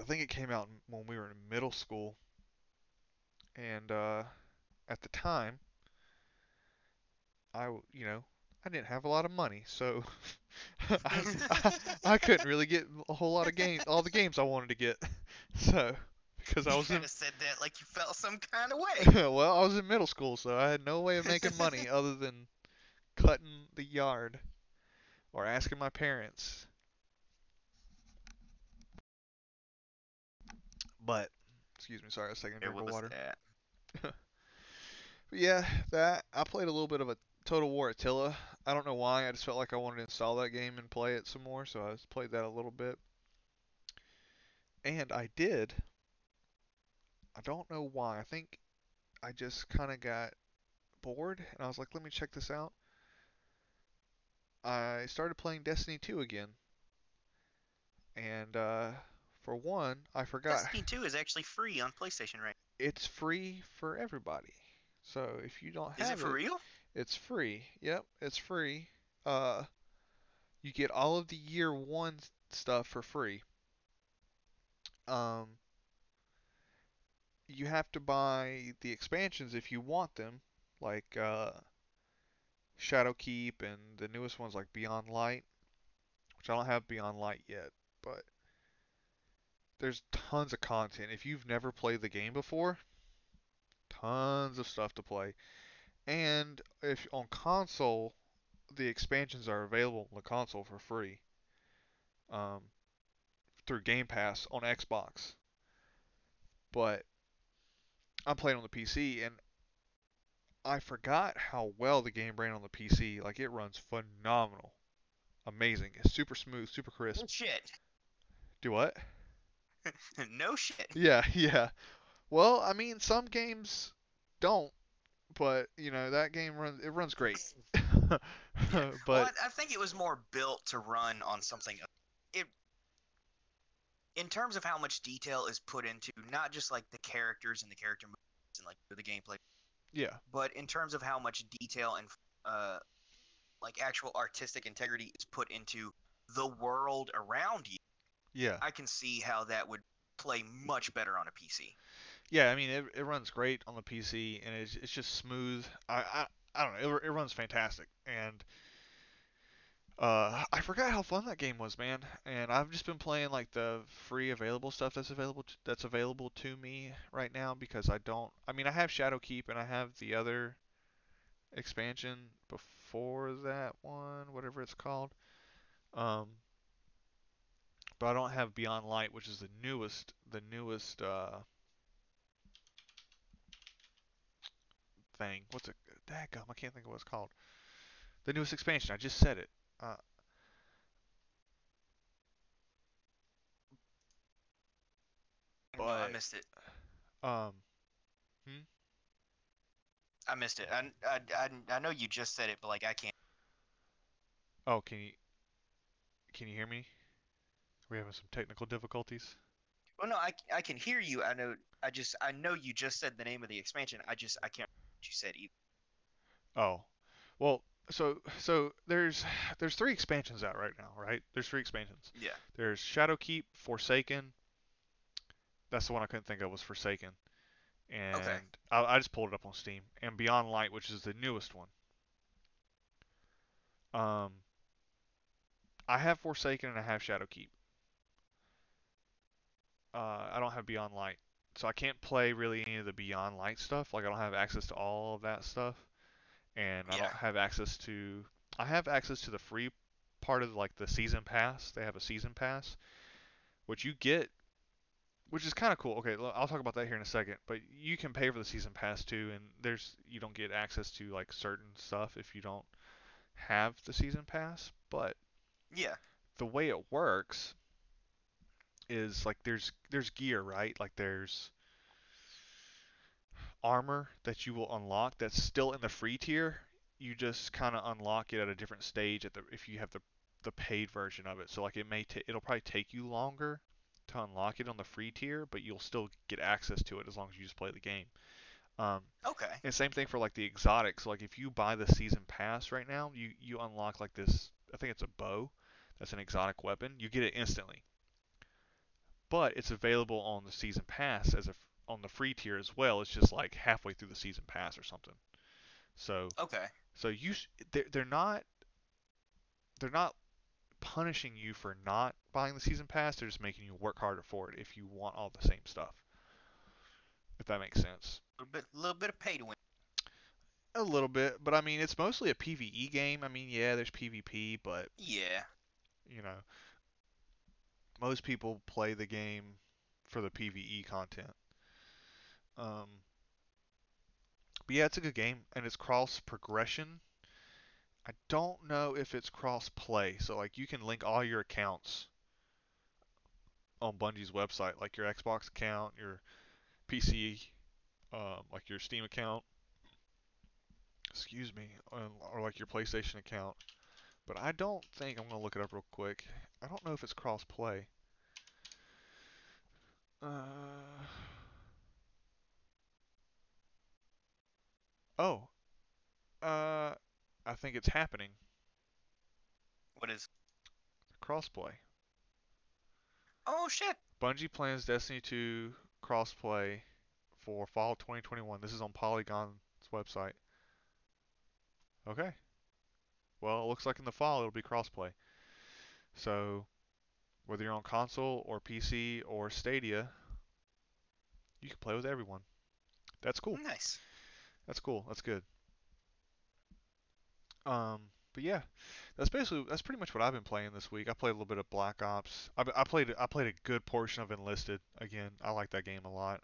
I think it came out when we were in middle school, and at the time, I didn't have a lot of money, so I couldn't really get a whole lot of games, all the games I wanted to get, so. Because I was. You kinda said that like you felt some kind of way. Well, I was in middle school, so I had no way of making money other than cutting the yard or asking my parents. But excuse me, sorry, I was taking a drink of water. But yeah, that I played a little bit of a Total War Attila. I don't know why. I just felt like I wanted to install that game and play it some more, so I just played that a little bit. And I did. I don't know why. I think I just kind of got bored, and I was like, let me check this out. I started playing Destiny 2 again. And, for one, I forgot. Destiny 2 is actually free on PlayStation, right? It's free for everybody. So, if you don't have it... Is it for real? It's free. Yep, it's free. You get all of the year one stuff for free. You have to buy the expansions if you want them, like Shadowkeep and the newest ones like Beyond Light, which I don't have Beyond Light yet, but there's tons of content. If you've never played the game before, tons of stuff to play. And if on console, the expansions are available on the console for free through Game Pass on Xbox. But I'm playing on the PC, and I forgot how well the game ran on the PC. Like, it runs phenomenal. Amazing. It's super smooth, super crisp. No shit. Do what? No shit. Yeah. Well, I mean, some games don't, but, you know, that game runs great. But well, I think it was more built to run on something. In terms of how much detail is put into, not just, like, the characters and the character movements and, like, the gameplay. Yeah. But in terms of how much detail and, like, actual artistic integrity is put into the world around you. Yeah. I can see how that would play much better on a PC. Yeah, I mean, it runs great on the PC, and it's just smooth. I don't know. It runs fantastic. And I forgot how fun that game was, man. And I've just been playing, like, the free available stuff that's available to me right now, because I have Shadowkeep, and I have the other expansion before that one, whatever it's called. But I don't have Beyond Light, which is the newest thing. What's it? Dadgum, I can't think of what it's called. The newest expansion. I just said it. But no, I missed it. I missed it. I know you just said it, but, like, I can't. Oh, can you hear me? Are we having some technical difficulties? Well, no, I can hear you. I know you just said the name of the expansion. I can't remember what you said either. Oh, well. So there's three expansions out right now, right? There's three expansions. Yeah. There's Shadowkeep, Forsaken. That's the one I couldn't think of was Forsaken. And okay. I just pulled it up on Steam. And Beyond Light, which is the newest one. I have Forsaken and I have Shadowkeep. I don't have Beyond Light. So I can't play really any of the Beyond Light stuff. Like, I don't have access to all of that stuff. And yeah. I have access to the free part of, like, the season pass. They have a season pass, which you get, which is kind of cool. Okay, I'll talk about that here in a second. But you can pay for the season pass too, and you don't get access to, like, certain stuff if you don't have the season pass. But yeah, the way it works is, like, there's gear, right? Like, there's armor that you will unlock that's still in the free tier. You just kind of unlock it at a different stage if you have the paid version of it. So, like, it'll probably take you longer to unlock it on the free tier, but you'll still get access to it as long as you just play the game. Okay. And same thing for, like, the exotics. Like, if you buy the season pass right now, you unlock, like, this, I think it's a bow. That's an exotic weapon. You get it instantly. But it's available on the season pass on the free tier as well. It's just, like, halfway through the season pass or something. So okay. So they're not punishing you for not buying the season pass. They're just making you work harder for it if you want all the same stuff. If that makes sense. A little bit of pay to win. A little bit, but I mean, it's mostly a PvE game. I mean, yeah, there's PvP, but yeah, you know, most people play the game for the PvE content. But yeah, it's a good game, and it's cross progression. I don't know if it's cross play, so, like, you can link all your accounts on Bungie's website, like your Xbox account, your PC, like your Steam account, or like your PlayStation account. But I don't think, I'm gonna look it up real quick. I don't know if it's cross play. I think it's happening. What is? Crossplay. Oh, shit. Bungie plans Destiny 2 crossplay for fall 2021. This is on Polygon's website. Okay. Well, it looks like in the fall it'll be crossplay. So, whether you're on console or PC or Stadia, you can play with everyone. That's cool. Nice. That's cool. That's good. But yeah, that's pretty much what I've been playing this week. I played a little bit of Black Ops. I played a good portion of Enlisted again. I like that game a lot.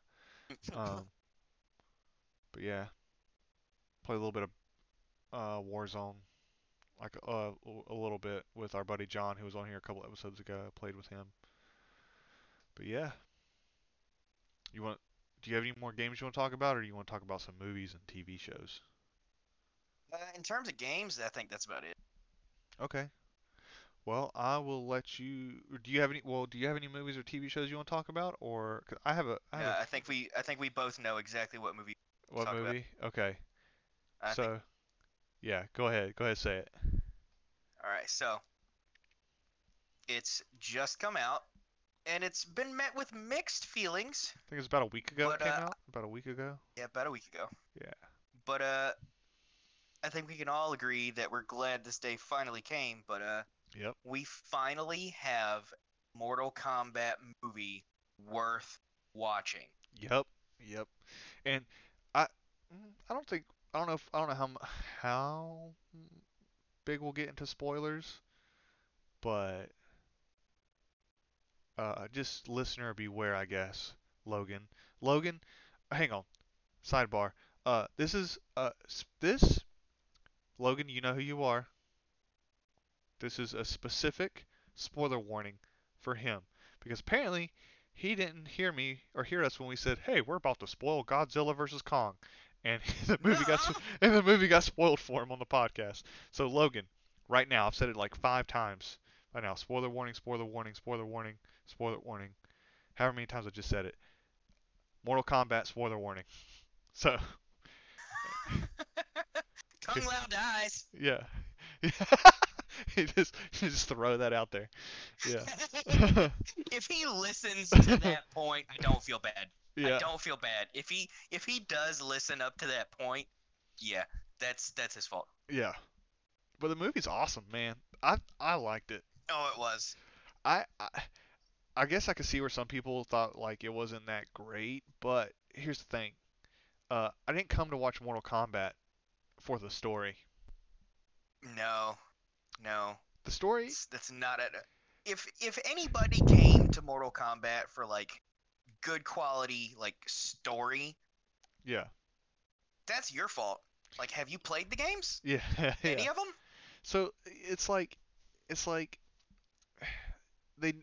But yeah, play a little bit of Warzone, like a little bit with our buddy John, who was on here a couple episodes ago. I played with him. But yeah, do you have any more games you want to talk about, or do you want to talk about some movies and TV shows? In terms of games, I think that's about it. Okay. Well, I will let you. Do you have any movies or TV shows you want to talk about, or I think we both know exactly what movie. What movie? About. Okay. Yeah, go ahead. Go ahead, say it. All right. So, it's just come out, and it's been met with mixed feelings. I think it's about a week ago. It came out about a week ago. Yeah, about a week ago. Yeah. But I think we can all agree that we're glad this day finally came. But yep. We finally have Mortal Kombat movie worth watching. Yep. And I don't know how big we'll get into spoilers, but just listener beware, I guess. Logan, hang on. Sidebar. This is this Logan, you know who you are. This is a specific spoiler warning for him, because apparently he didn't hear me or hear us when we said, "Hey, we're about to spoil Godzilla vs. Kong." And the movie got spoiled for him on the podcast. So Logan, right now, I've said it like 5 times right now. Spoiler warning, spoiler warning, spoiler warning, spoiler warning. However many times I just said it. Mortal Kombat spoiler warning. So. Kung Lao dies. Yeah. You just throw that out there. Yeah. If he listens to that point, I don't feel bad. Yeah. I don't feel bad. If he does listen up to that point, yeah, that's his fault. Yeah. But the movie's awesome, man. I liked it. Oh, it was. I guess I could see where some people thought like it wasn't that great, but here's the thing. I didn't come to watch Mortal Kombat for the story. No. The story? That's not it. If anybody came to Mortal Kombat for like good quality like story, yeah, that's your fault. Like, have you played the games? Yeah, any of them? So it's like they're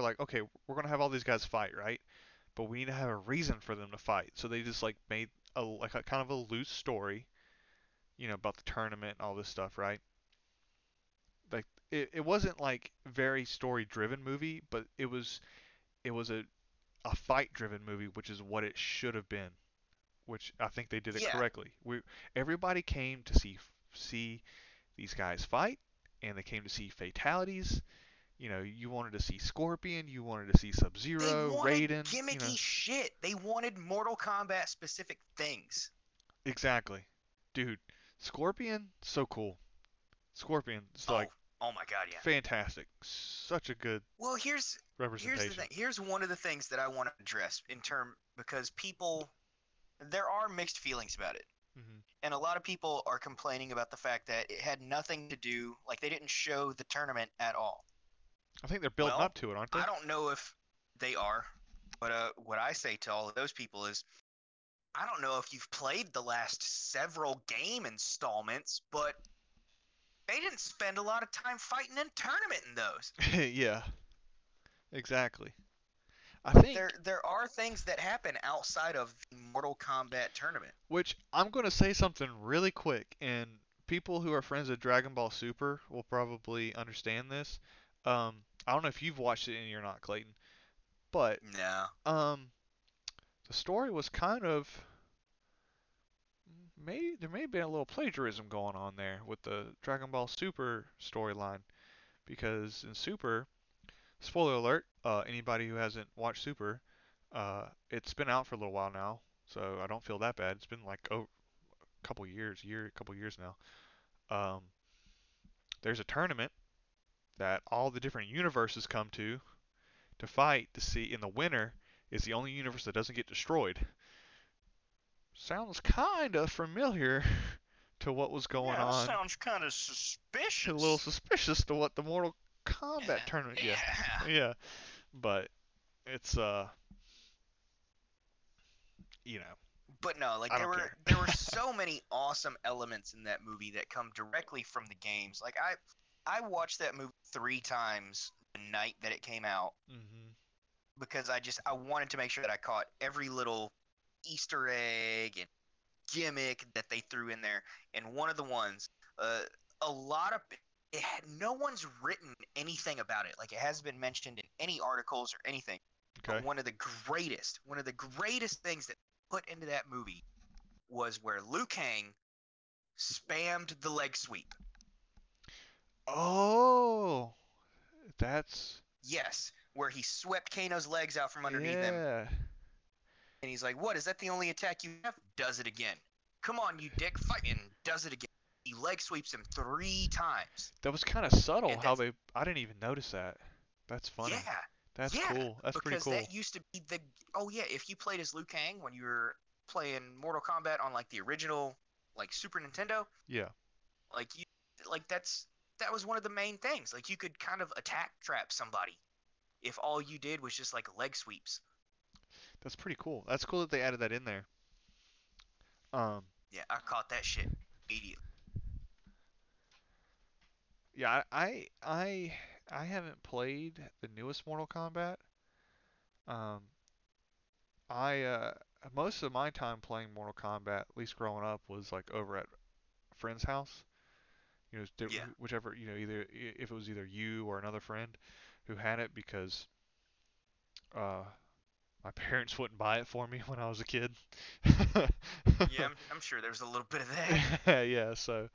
like we're gonna have all these guys fight, right? But we need to have a reason for them to fight. So they just like made a kind of a loose story, you know, about the tournament and all this stuff, right? Like it wasn't like very story driven movie, but it was a fight-driven movie, which is what it should have been, which I think they did it correctly. Everybody came to see these guys fight, and they came to see fatalities. You know, you wanted to see Scorpion, you wanted to see Sub-Zero, Raiden. Gimmicky shit. They wanted Mortal Kombat specific things. Exactly, dude. Scorpion, so cool. Scorpion, it's oh my god, yeah. Fantastic. Such a good representation. Here's the thing. Here's one of the things that I want to address because people, there are mixed feelings about it. Mm-hmm. And a lot of people are complaining about the fact that it had nothing to do, like they didn't show the tournament at all. I think they're building up to it, aren't they? I don't know if they are, but what I say to all of those people is, I don't know if you've played the last several game installments, but they didn't spend a lot of time fighting in tournament in those. Yeah, exactly. I think there are things that happen outside of the Mortal Kombat tournament. Which I'm going to say something really quick, and people who are friends of Dragon Ball Super will probably understand this. I don't know if you've watched it and you're not, Clayton, but no. The story was kind of. There may have been a little plagiarism going on there with the Dragon Ball Super storyline, because in Super, spoiler alert, anybody who hasn't watched Super, it's been out for a little while now, so I don't feel that bad. It's been like a couple years, now. There's a tournament that all the different universes come to fight to see, and the winner is the only universe that doesn't get destroyed. Sounds kind of familiar to what was going on. Sounds kind of suspicious. A little suspicious to what the Mortal Kombat tournament. Yeah. But it's But no, like there were so many awesome elements in that movie that come directly from the games. Like I watched that movie 3 times the night that it came out because I wanted to make sure that I caught every little Easter egg and gimmick that they threw in there. And one of the ones, a lot of it had, no one's written anything about it. Like it hasn't been mentioned in any articles or anything. Okay. But one of the greatest things that put into that movie was where Liu Kang spammed the leg sweep. Oh, that's... Yes, where he swept Kano's legs out from underneath him. Yeah. And he's like, what, is that the only attack you have? Does it again. Come on, you dick, fight, and does it again. He leg sweeps him 3 times. That was kind of subtle and how they... I didn't even notice that. That's funny. Yeah. That's cool. That's pretty cool. Because that used to be the... Oh, yeah, if you played as Liu Kang when you were playing Mortal Kombat on, like, the original, like, Super Nintendo. Yeah. Like, you... Like, that's... That was one of the main things. Like, you could kind of attack trap somebody if all you did was just, like, leg sweeps. That's pretty cool. That's cool that they added that in there. Yeah, I caught that shit immediately. Yeah, I haven't played the newest Mortal Kombat. Most of my time playing Mortal Kombat, at least growing up, was, like, over at a friend's house. You know, whichever, you know, either if it was either you or another friend who had it, because my parents wouldn't buy it for me when I was a kid. Yeah, I'm sure there's a little bit of that. Yeah, so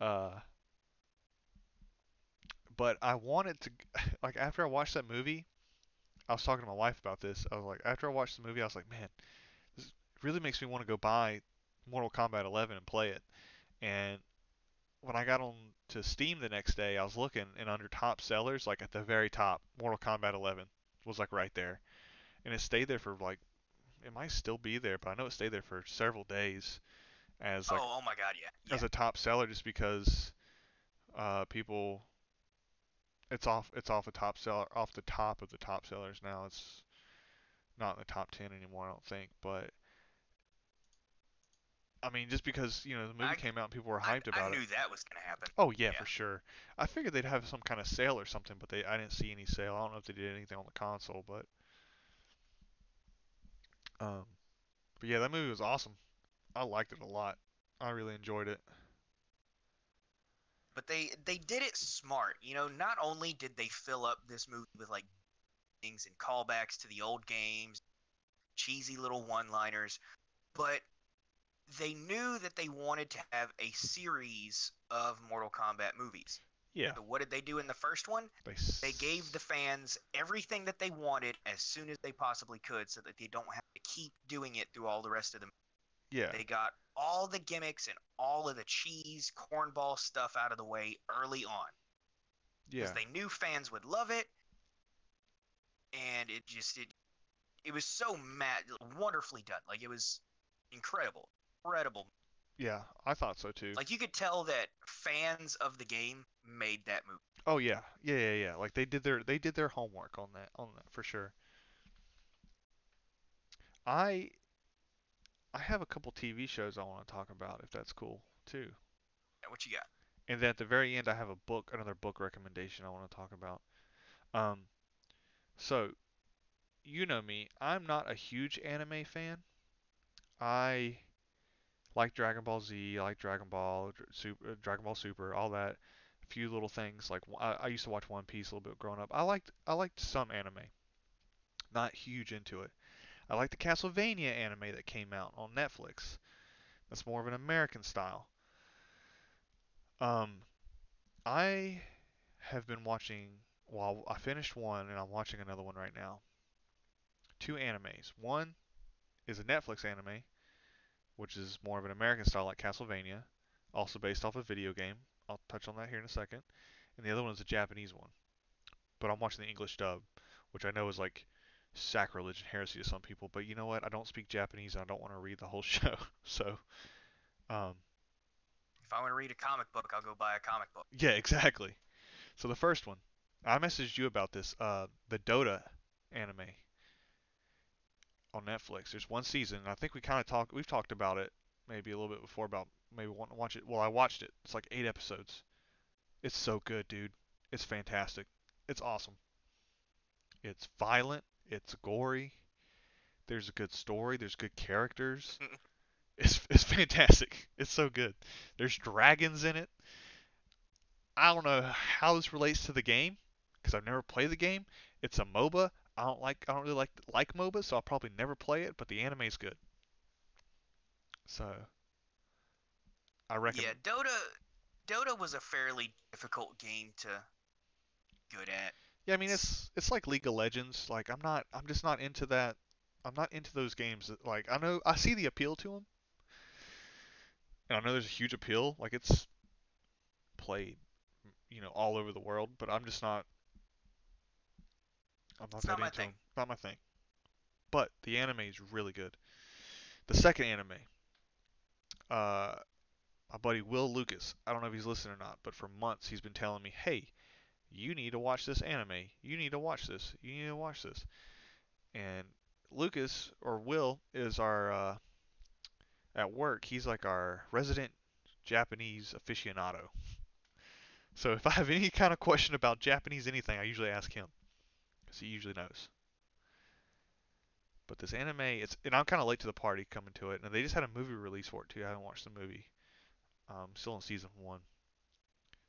but I wanted to, like, after I watched that movie, I was talking to my wife about this. I was like, after I watched the movie, I was like, man, this really makes me want to go buy Mortal Kombat 11 and play it. And when I got on to Steam the next day, I was looking, and under top sellers, like at the very top, Mortal Kombat 11 was like right there. And it stayed there for like, it might still be there, but I know it stayed there for several days as like, oh my God, yeah. As a top seller, just because people, it's off the top of the top sellers now. It's not in the top 10 anymore, I don't think, but I mean, just because, you know, the movie came out and people were hyped about it. I knew that was going to happen. Oh, yeah, for sure. I figured they'd have some kind of sale or something, but I didn't see any sale. I don't know if they did anything on the console, but yeah, that movie was awesome. I liked it a lot. I really enjoyed it. But they did it smart. You know, not only did they fill up this movie with, like, things and callbacks to the old games, cheesy little one-liners, but... They knew that they wanted to have a series of Mortal Kombat movies. Yeah. So what did they do in the first one? They gave the fans everything that they wanted as soon as they possibly could, so that they don't have to keep doing it through all the rest of the movie. Yeah. They got all the gimmicks and all of the cheese, cornball stuff out of the way early on. Yeah. Because they knew fans would love it, and it just it was so wonderfully done. Like, it was incredible. Incredible. Yeah, I thought so too. Like, you could tell that fans of the game made that movie. Oh yeah, yeah. Like, they did their homework on that for sure. I have a couple TV shows I want to talk about, if that's cool too. Yeah, what you got? And then at the very end, I have another book recommendation I want to talk about. So, you know me, I'm not a huge anime fan. I like Dragon Ball Z, I like Dragon Ball Super, all that. A few little things, like I used to watch One Piece a little bit growing up. I liked some anime, not huge into it. I like the Castlevania anime that came out on Netflix. That's more of an American style. I have been watching. Well, I finished one, and I'm watching another one right now. 2 animes. One is a Netflix anime, which is more of an American style, like Castlevania, also based off a video game. I'll touch on that here in a second. And the other one is a Japanese one, but I'm watching the English dub, which I know is like sacrilege and heresy to some people, but you know what? I don't speak Japanese, and I don't want to read the whole show. So, if I want to read a comic book, I'll go buy a comic book. Yeah, exactly. So the first one, I messaged you about this, the Dota anime. on Netflix. There's one season. And I think we've talked about it maybe a little bit before about maybe wanting to watch it. Well, I watched it. It's like 8 episodes. It's so good, dude. It's fantastic. It's awesome. It's violent. It's gory. There's a good story. There's good characters. It's fantastic. It's so good. There's dragons in it. I don't know how this relates to the game because I've never played the game. It's a MOBA. I don't really like MOBA, so I'll probably never play it. But the anime's good, so I recommend. Yeah, Dota was a fairly difficult game to good at. Yeah, I mean it's like League of Legends. Like I'm just not into that. I'm not into those games. That, like I see the appeal to them, and I know there's a huge appeal. Like it's played, all over the world. But I'm just not. I'm not that into them. Not my thing. But the anime is really good. The second anime, my buddy Will Lucas. I don't know if he's listening or not, but for months he's been telling me, "Hey, you need to watch this anime. You need to watch this. You need to watch this." And Lucas, or Will, is our, at work, he's like our resident Japanese aficionado. So if I have any kind of question about Japanese anything, I usually ask him. Because he usually knows. But this anime, and I'm kind of late to the party coming to it. And they just had a movie release for it, too. I haven't watched the movie. Still in season 1.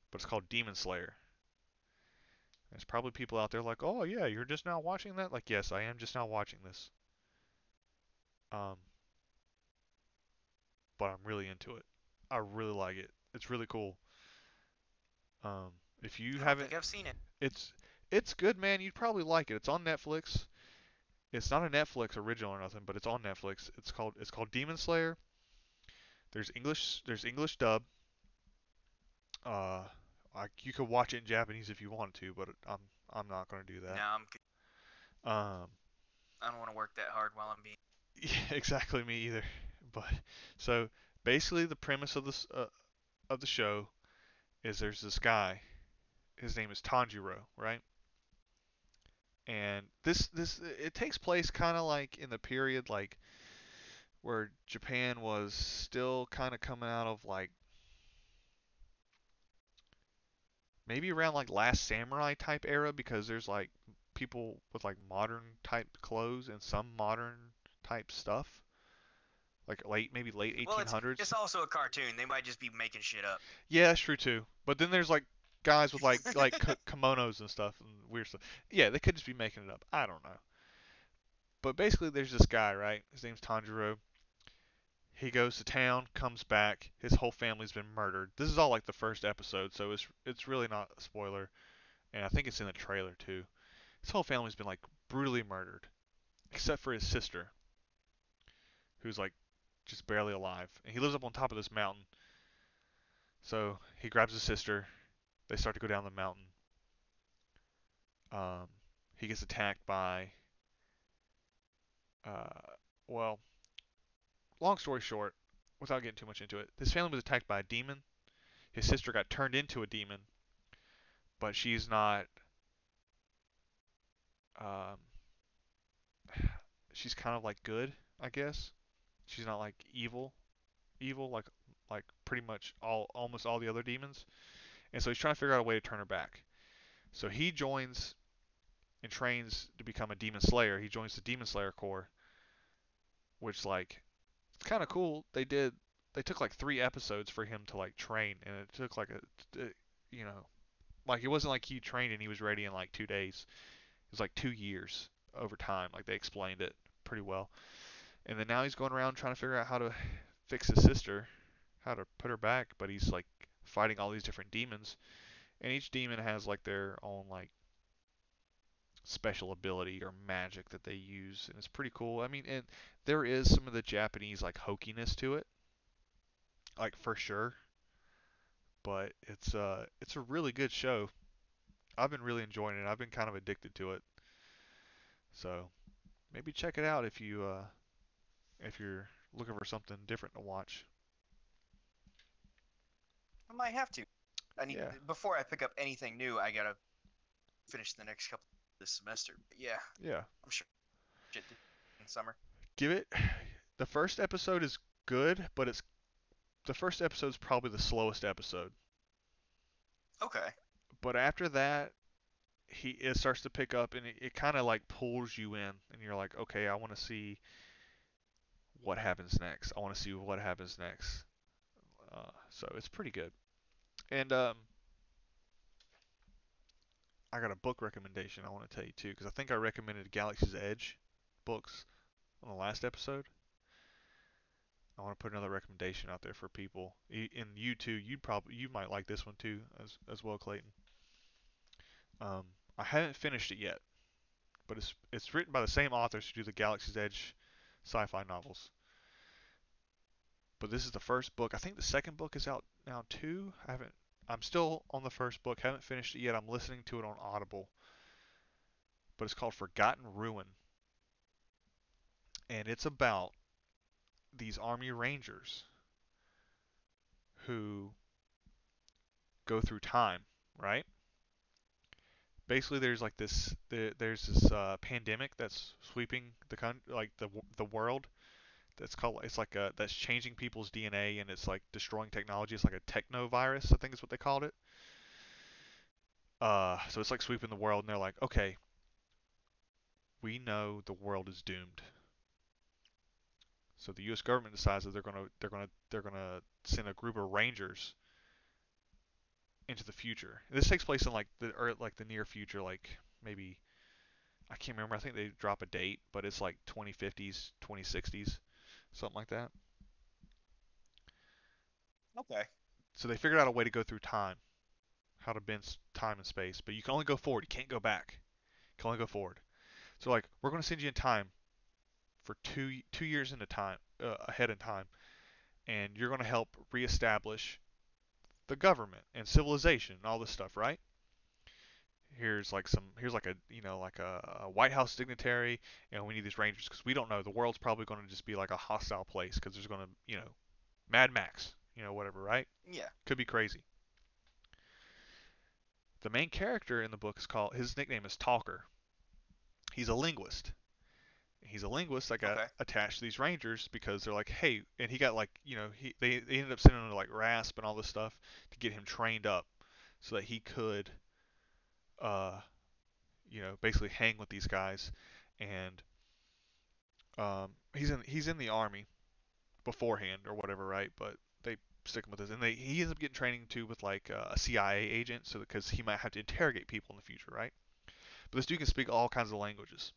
But it's called Demon Slayer. There's probably people out there like, oh yeah, you're just now watching that? Like, yes, I am just now watching this. But I'm really into it. I really like it. It's really cool. If you haven't, I think I've seen it. It's good, man. You'd probably like it. It's on Netflix. It's not a Netflix original or nothing, but it's on Netflix. It's called Demon Slayer. There's English dub. You could watch it in Japanese if you want to, but I'm not gonna do that. No, I don't want to work that hard while I'm being. Yeah, exactly, me either. But so basically, the premise of this of the show is there's this guy, his name is Tanjiro, right? And this it takes place kind of like in the period like where Japan was still kind of coming out of like. Maybe around like Last Samurai type era, because there's like people with like modern type clothes and some modern type stuff. Like late 1800s. Well, it's also a cartoon. They might just be making shit up. Yeah, that's true too. But then there's like guys with like kimonos and stuff and weird stuff. Yeah, they could just be making it up. I don't know. But basically there's this guy, right? His name's Tanjiro. He goes to town, comes back. His whole family's been murdered. This is all like the first episode, so it's really not a spoiler. And I think it's in the trailer too. His whole family's been like brutally murdered, except for his sister, who's like just barely alive. And he lives up on top of this mountain. So he grabs his sister. They start to go down the mountain. He gets attacked by. Long story short, without getting too much into it, his family was attacked by a demon. His sister got turned into a demon, but she's not. She's kind of like good, I guess. She's not like evil like pretty much almost all the other demons. And so he's trying to figure out a way to turn her back. So he joins and trains to become a demon slayer. He joins the Demon Slayer Corps, which like. It's kind of cool. They took like 3 episodes for him to like train, and it took like it wasn't like he trained and he was ready in like 2 days. It was like 2 years over time. Like they explained it pretty well. And then now he's going around trying to figure out how to fix his sister, how to put her back, but he's like fighting all these different demons, and each demon has like their own like special ability or magic that they use, and it's pretty cool. I mean, and there is some of the Japanese like hokiness to it, like for sure, but it's a really good show. I've been really enjoying it. I've been kind of addicted to it, so maybe check it out if you if you're looking for something different to watch. I might have to. I need before I pick up anything new. I gotta finish the next couple this semester. But yeah. I'm sure. In summer. give it... The first episode is good, but it's... The first episode is probably the slowest episode. Okay. But after that, it starts to pick up, and it kind of, like, pulls you in. And you're like, okay, I want to see what happens next. I want to see what happens next. So it's pretty good. And I got a book recommendation I want to tell you, too, because I think I recommended Galaxy's Edge books on the last episode. I want to put another recommendation out there for people. And you, too. You might like this one, too, as well, Clayton. I haven't finished it yet, but it's written by the same authors who do the Galaxy's Edge sci-fi novels. But this is the first book. I think the second book is out now too. I'm still on the first book. Haven't finished it yet. I'm listening to it on Audible. But it's called Forgotten Ruin. And it's about these Army Rangers who go through time, right? Basically, there's like this. There's this pandemic that's sweeping the world. That's changing people's DNA, and it's like destroying technology. It's like a techno virus, I think is what they called it. So it's like sweeping the world, and they're like, okay, we know the world is doomed. So the U.S. government decides that they're gonna send a group of rangers into the future. And this takes place in the near future, like maybe I can't remember. I think they drop a date, but it's like 2050s, 2060s, something like that. Okay. So they figured out a way to go through time, how to bend time and space, but you can only go forward. You can't go back. You can only go forward. So like we're gonna send you in time for two years into time ahead in time, and you're gonna help reestablish the government and civilization and all this stuff, right? Here's a White House dignitary, and we need these rangers because we don't know. The world's probably going to just be like a hostile place because there's going to, Mad Max, whatever, right? Yeah. Could be crazy. The main character in the book is his nickname is Talker. He's a linguist. That got attached to these rangers because they're like, hey, and he got they ended up sending him to RASP and all this stuff to get him trained up so that he could, basically hang with these guys. And he's in the army beforehand or whatever, right? But they stick him with this, and he ends up getting training too with a CIA agent, so because he might have to interrogate people in the future, right? But this dude can speak all kinds of languages.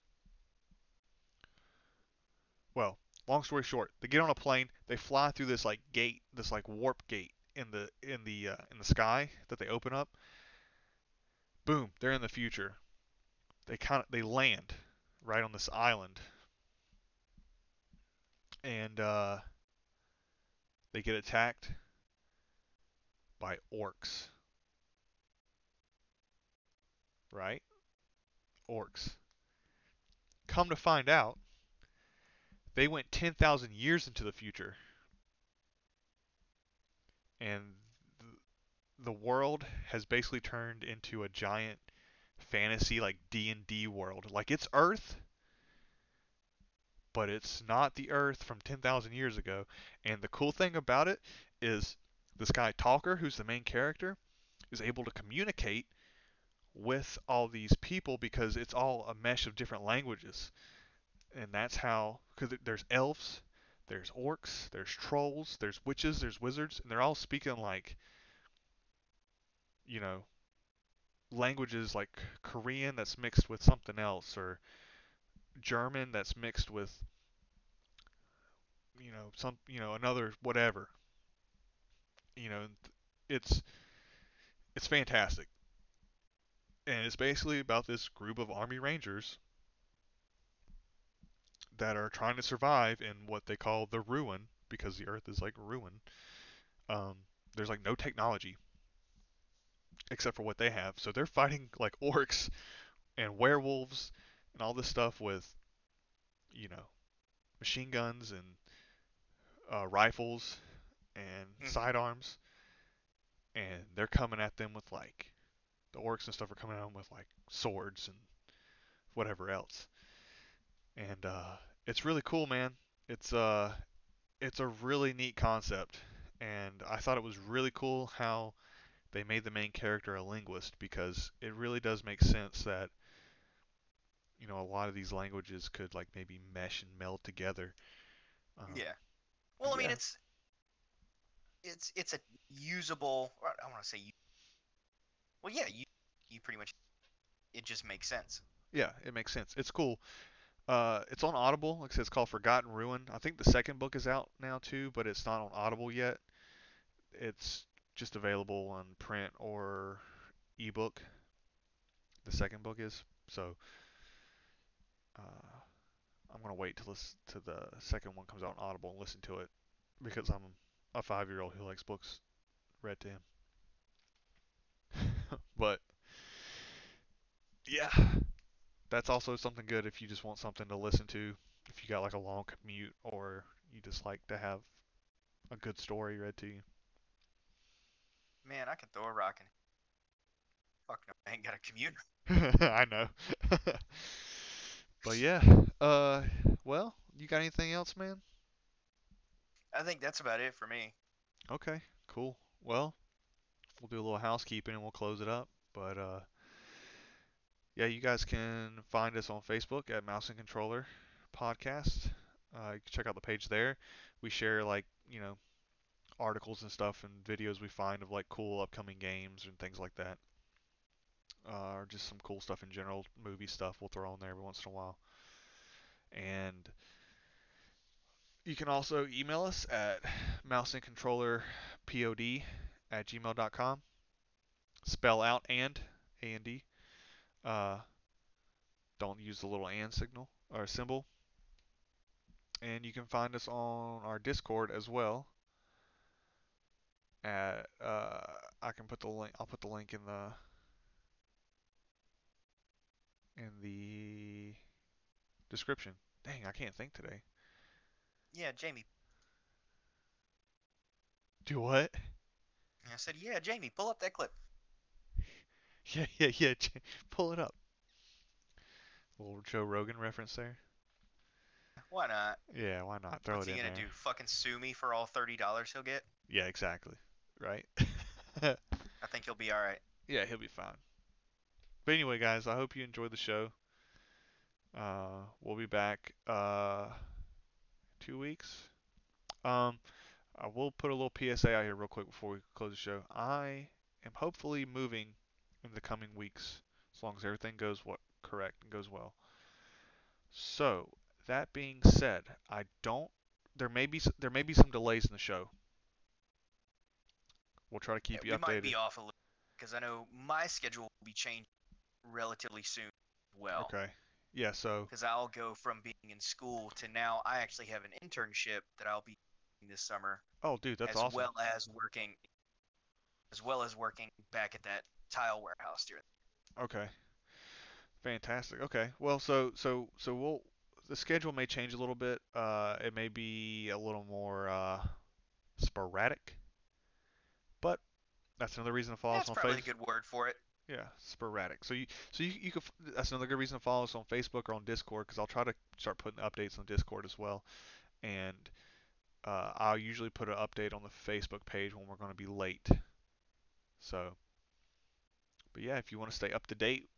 Well, long story short, they get on a plane. They fly through this gate, this warp gate in the sky that they open up. Boom! They're in the future. They land right on this island, and they get attacked by orcs. Right? Orcs. Come to find out, they went 10,000 years into the future, and the world has basically turned into a giant fantasy D&D world. It's Earth, but it's not the Earth from 10,000 years ago. And the cool thing about it is this guy Talker, who's the main character, is able to communicate with all these people because it's all a mesh of different languages. And that's how, because there's elves, there's orcs, there's trolls, there's witches, there's wizards, and they're all speaking languages like Korean that's mixed with something else, or German that's mixed with, another whatever. It's fantastic. And it's basically about this group of Army Rangers that are trying to survive in what they call the ruin, because the Earth is ruin. There's no technology except for what they have. So they're fighting orcs and werewolves and all this stuff with, machine guns and rifles and sidearms. And they're coming at them with the orcs and stuff are coming at them with swords and whatever else. And it's really cool, man. It's a really neat concept, and I thought it was really cool how they made the main character a linguist, because it really does make sense that, you know, a lot of these languages could, like, maybe mesh and meld together. Yeah. Well, I mean, it's a usable, I don't want to say, well, yeah, you pretty much, it just makes sense. Yeah, it makes sense. It's cool. It's on Audible. Like I said, it's called Forgotten Ruin. I think the second book is out now, too, but it's not on Audible yet. It's just available on print or ebook. The second book is. So, I'm going to wait till the second one comes out on Audible and listen to it, because I'm a 5-year-old who likes books read to him. But, yeah, that's also something good if you just want something to listen to, if you got like a long commute or you just like to have a good story read to you. Man, I could throw a rock in. Fuck no, I ain't got a commute. I know. But yeah, well, you got anything else, man? I think that's about it for me. Okay, cool. Well, we'll do a little housekeeping and we'll close it up. But yeah, you guys can find us on Facebook at Mouse and Controller Podcast. You can check out the page there. We share, like, you know, articles and stuff and videos we find of, like, cool upcoming games and things like that. Or just some cool stuff in general, movie stuff we'll throw on there every once in a while. And you can also email us at mouseandcontrollerpod@gmail.com. Spell out and, A-N-D. Don't use the little and signal or symbol. And you can find us on our Discord as well. At I can put the link. I'll put the link in the description. Dang, I can't think today. Yeah, Jamie. Do what? I said, yeah, Jamie, pull up that clip. Yeah, pull it up. A little Joe Rogan reference there. Why not? Yeah, why not? Throw it in there. What's he gonna do? Fucking sue me for all $30 he'll get? Yeah, exactly. Right? I think he'll be alright. Yeah, he'll be fine. But anyway, guys, I hope you enjoyed the show. We'll be back 2 weeks. I will put a little PSA out here real quick before we close the show. I am hopefully moving in the coming weeks, as long as everything goes correct and goes well. So, that being said, there may be some delays in the show. We'll try to keep you updated. We might be off a little, because I know my schedule will be changing relatively soon as well. Okay. Yeah, so... because I'll go from being in school to now I actually have an internship that I'll be doing this summer. Oh, dude, that's awesome. As well as working back at that tile warehouse during the... Okay. Fantastic. Okay. Well, so we'll... the schedule may change a little bit. It may be a little more sporadic. But that's another reason to follow us on Facebook. That's probably a good word for it. Yeah, sporadic. So you could, that's another good reason to follow us on Facebook or on Discord, because I'll try to start putting updates on Discord as well. And I'll usually put an update on the Facebook page when we're going to be late. So, but yeah, if you want to stay up to date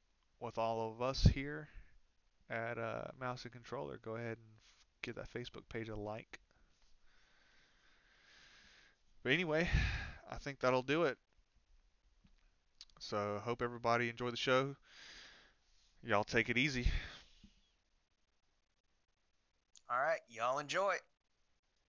with all of us here at Mouse and Controller, go ahead and give that Facebook page a like. But anyway, I think that'll do it. So, hope everybody enjoyed the show. Y'all take it easy. All right, y'all enjoy.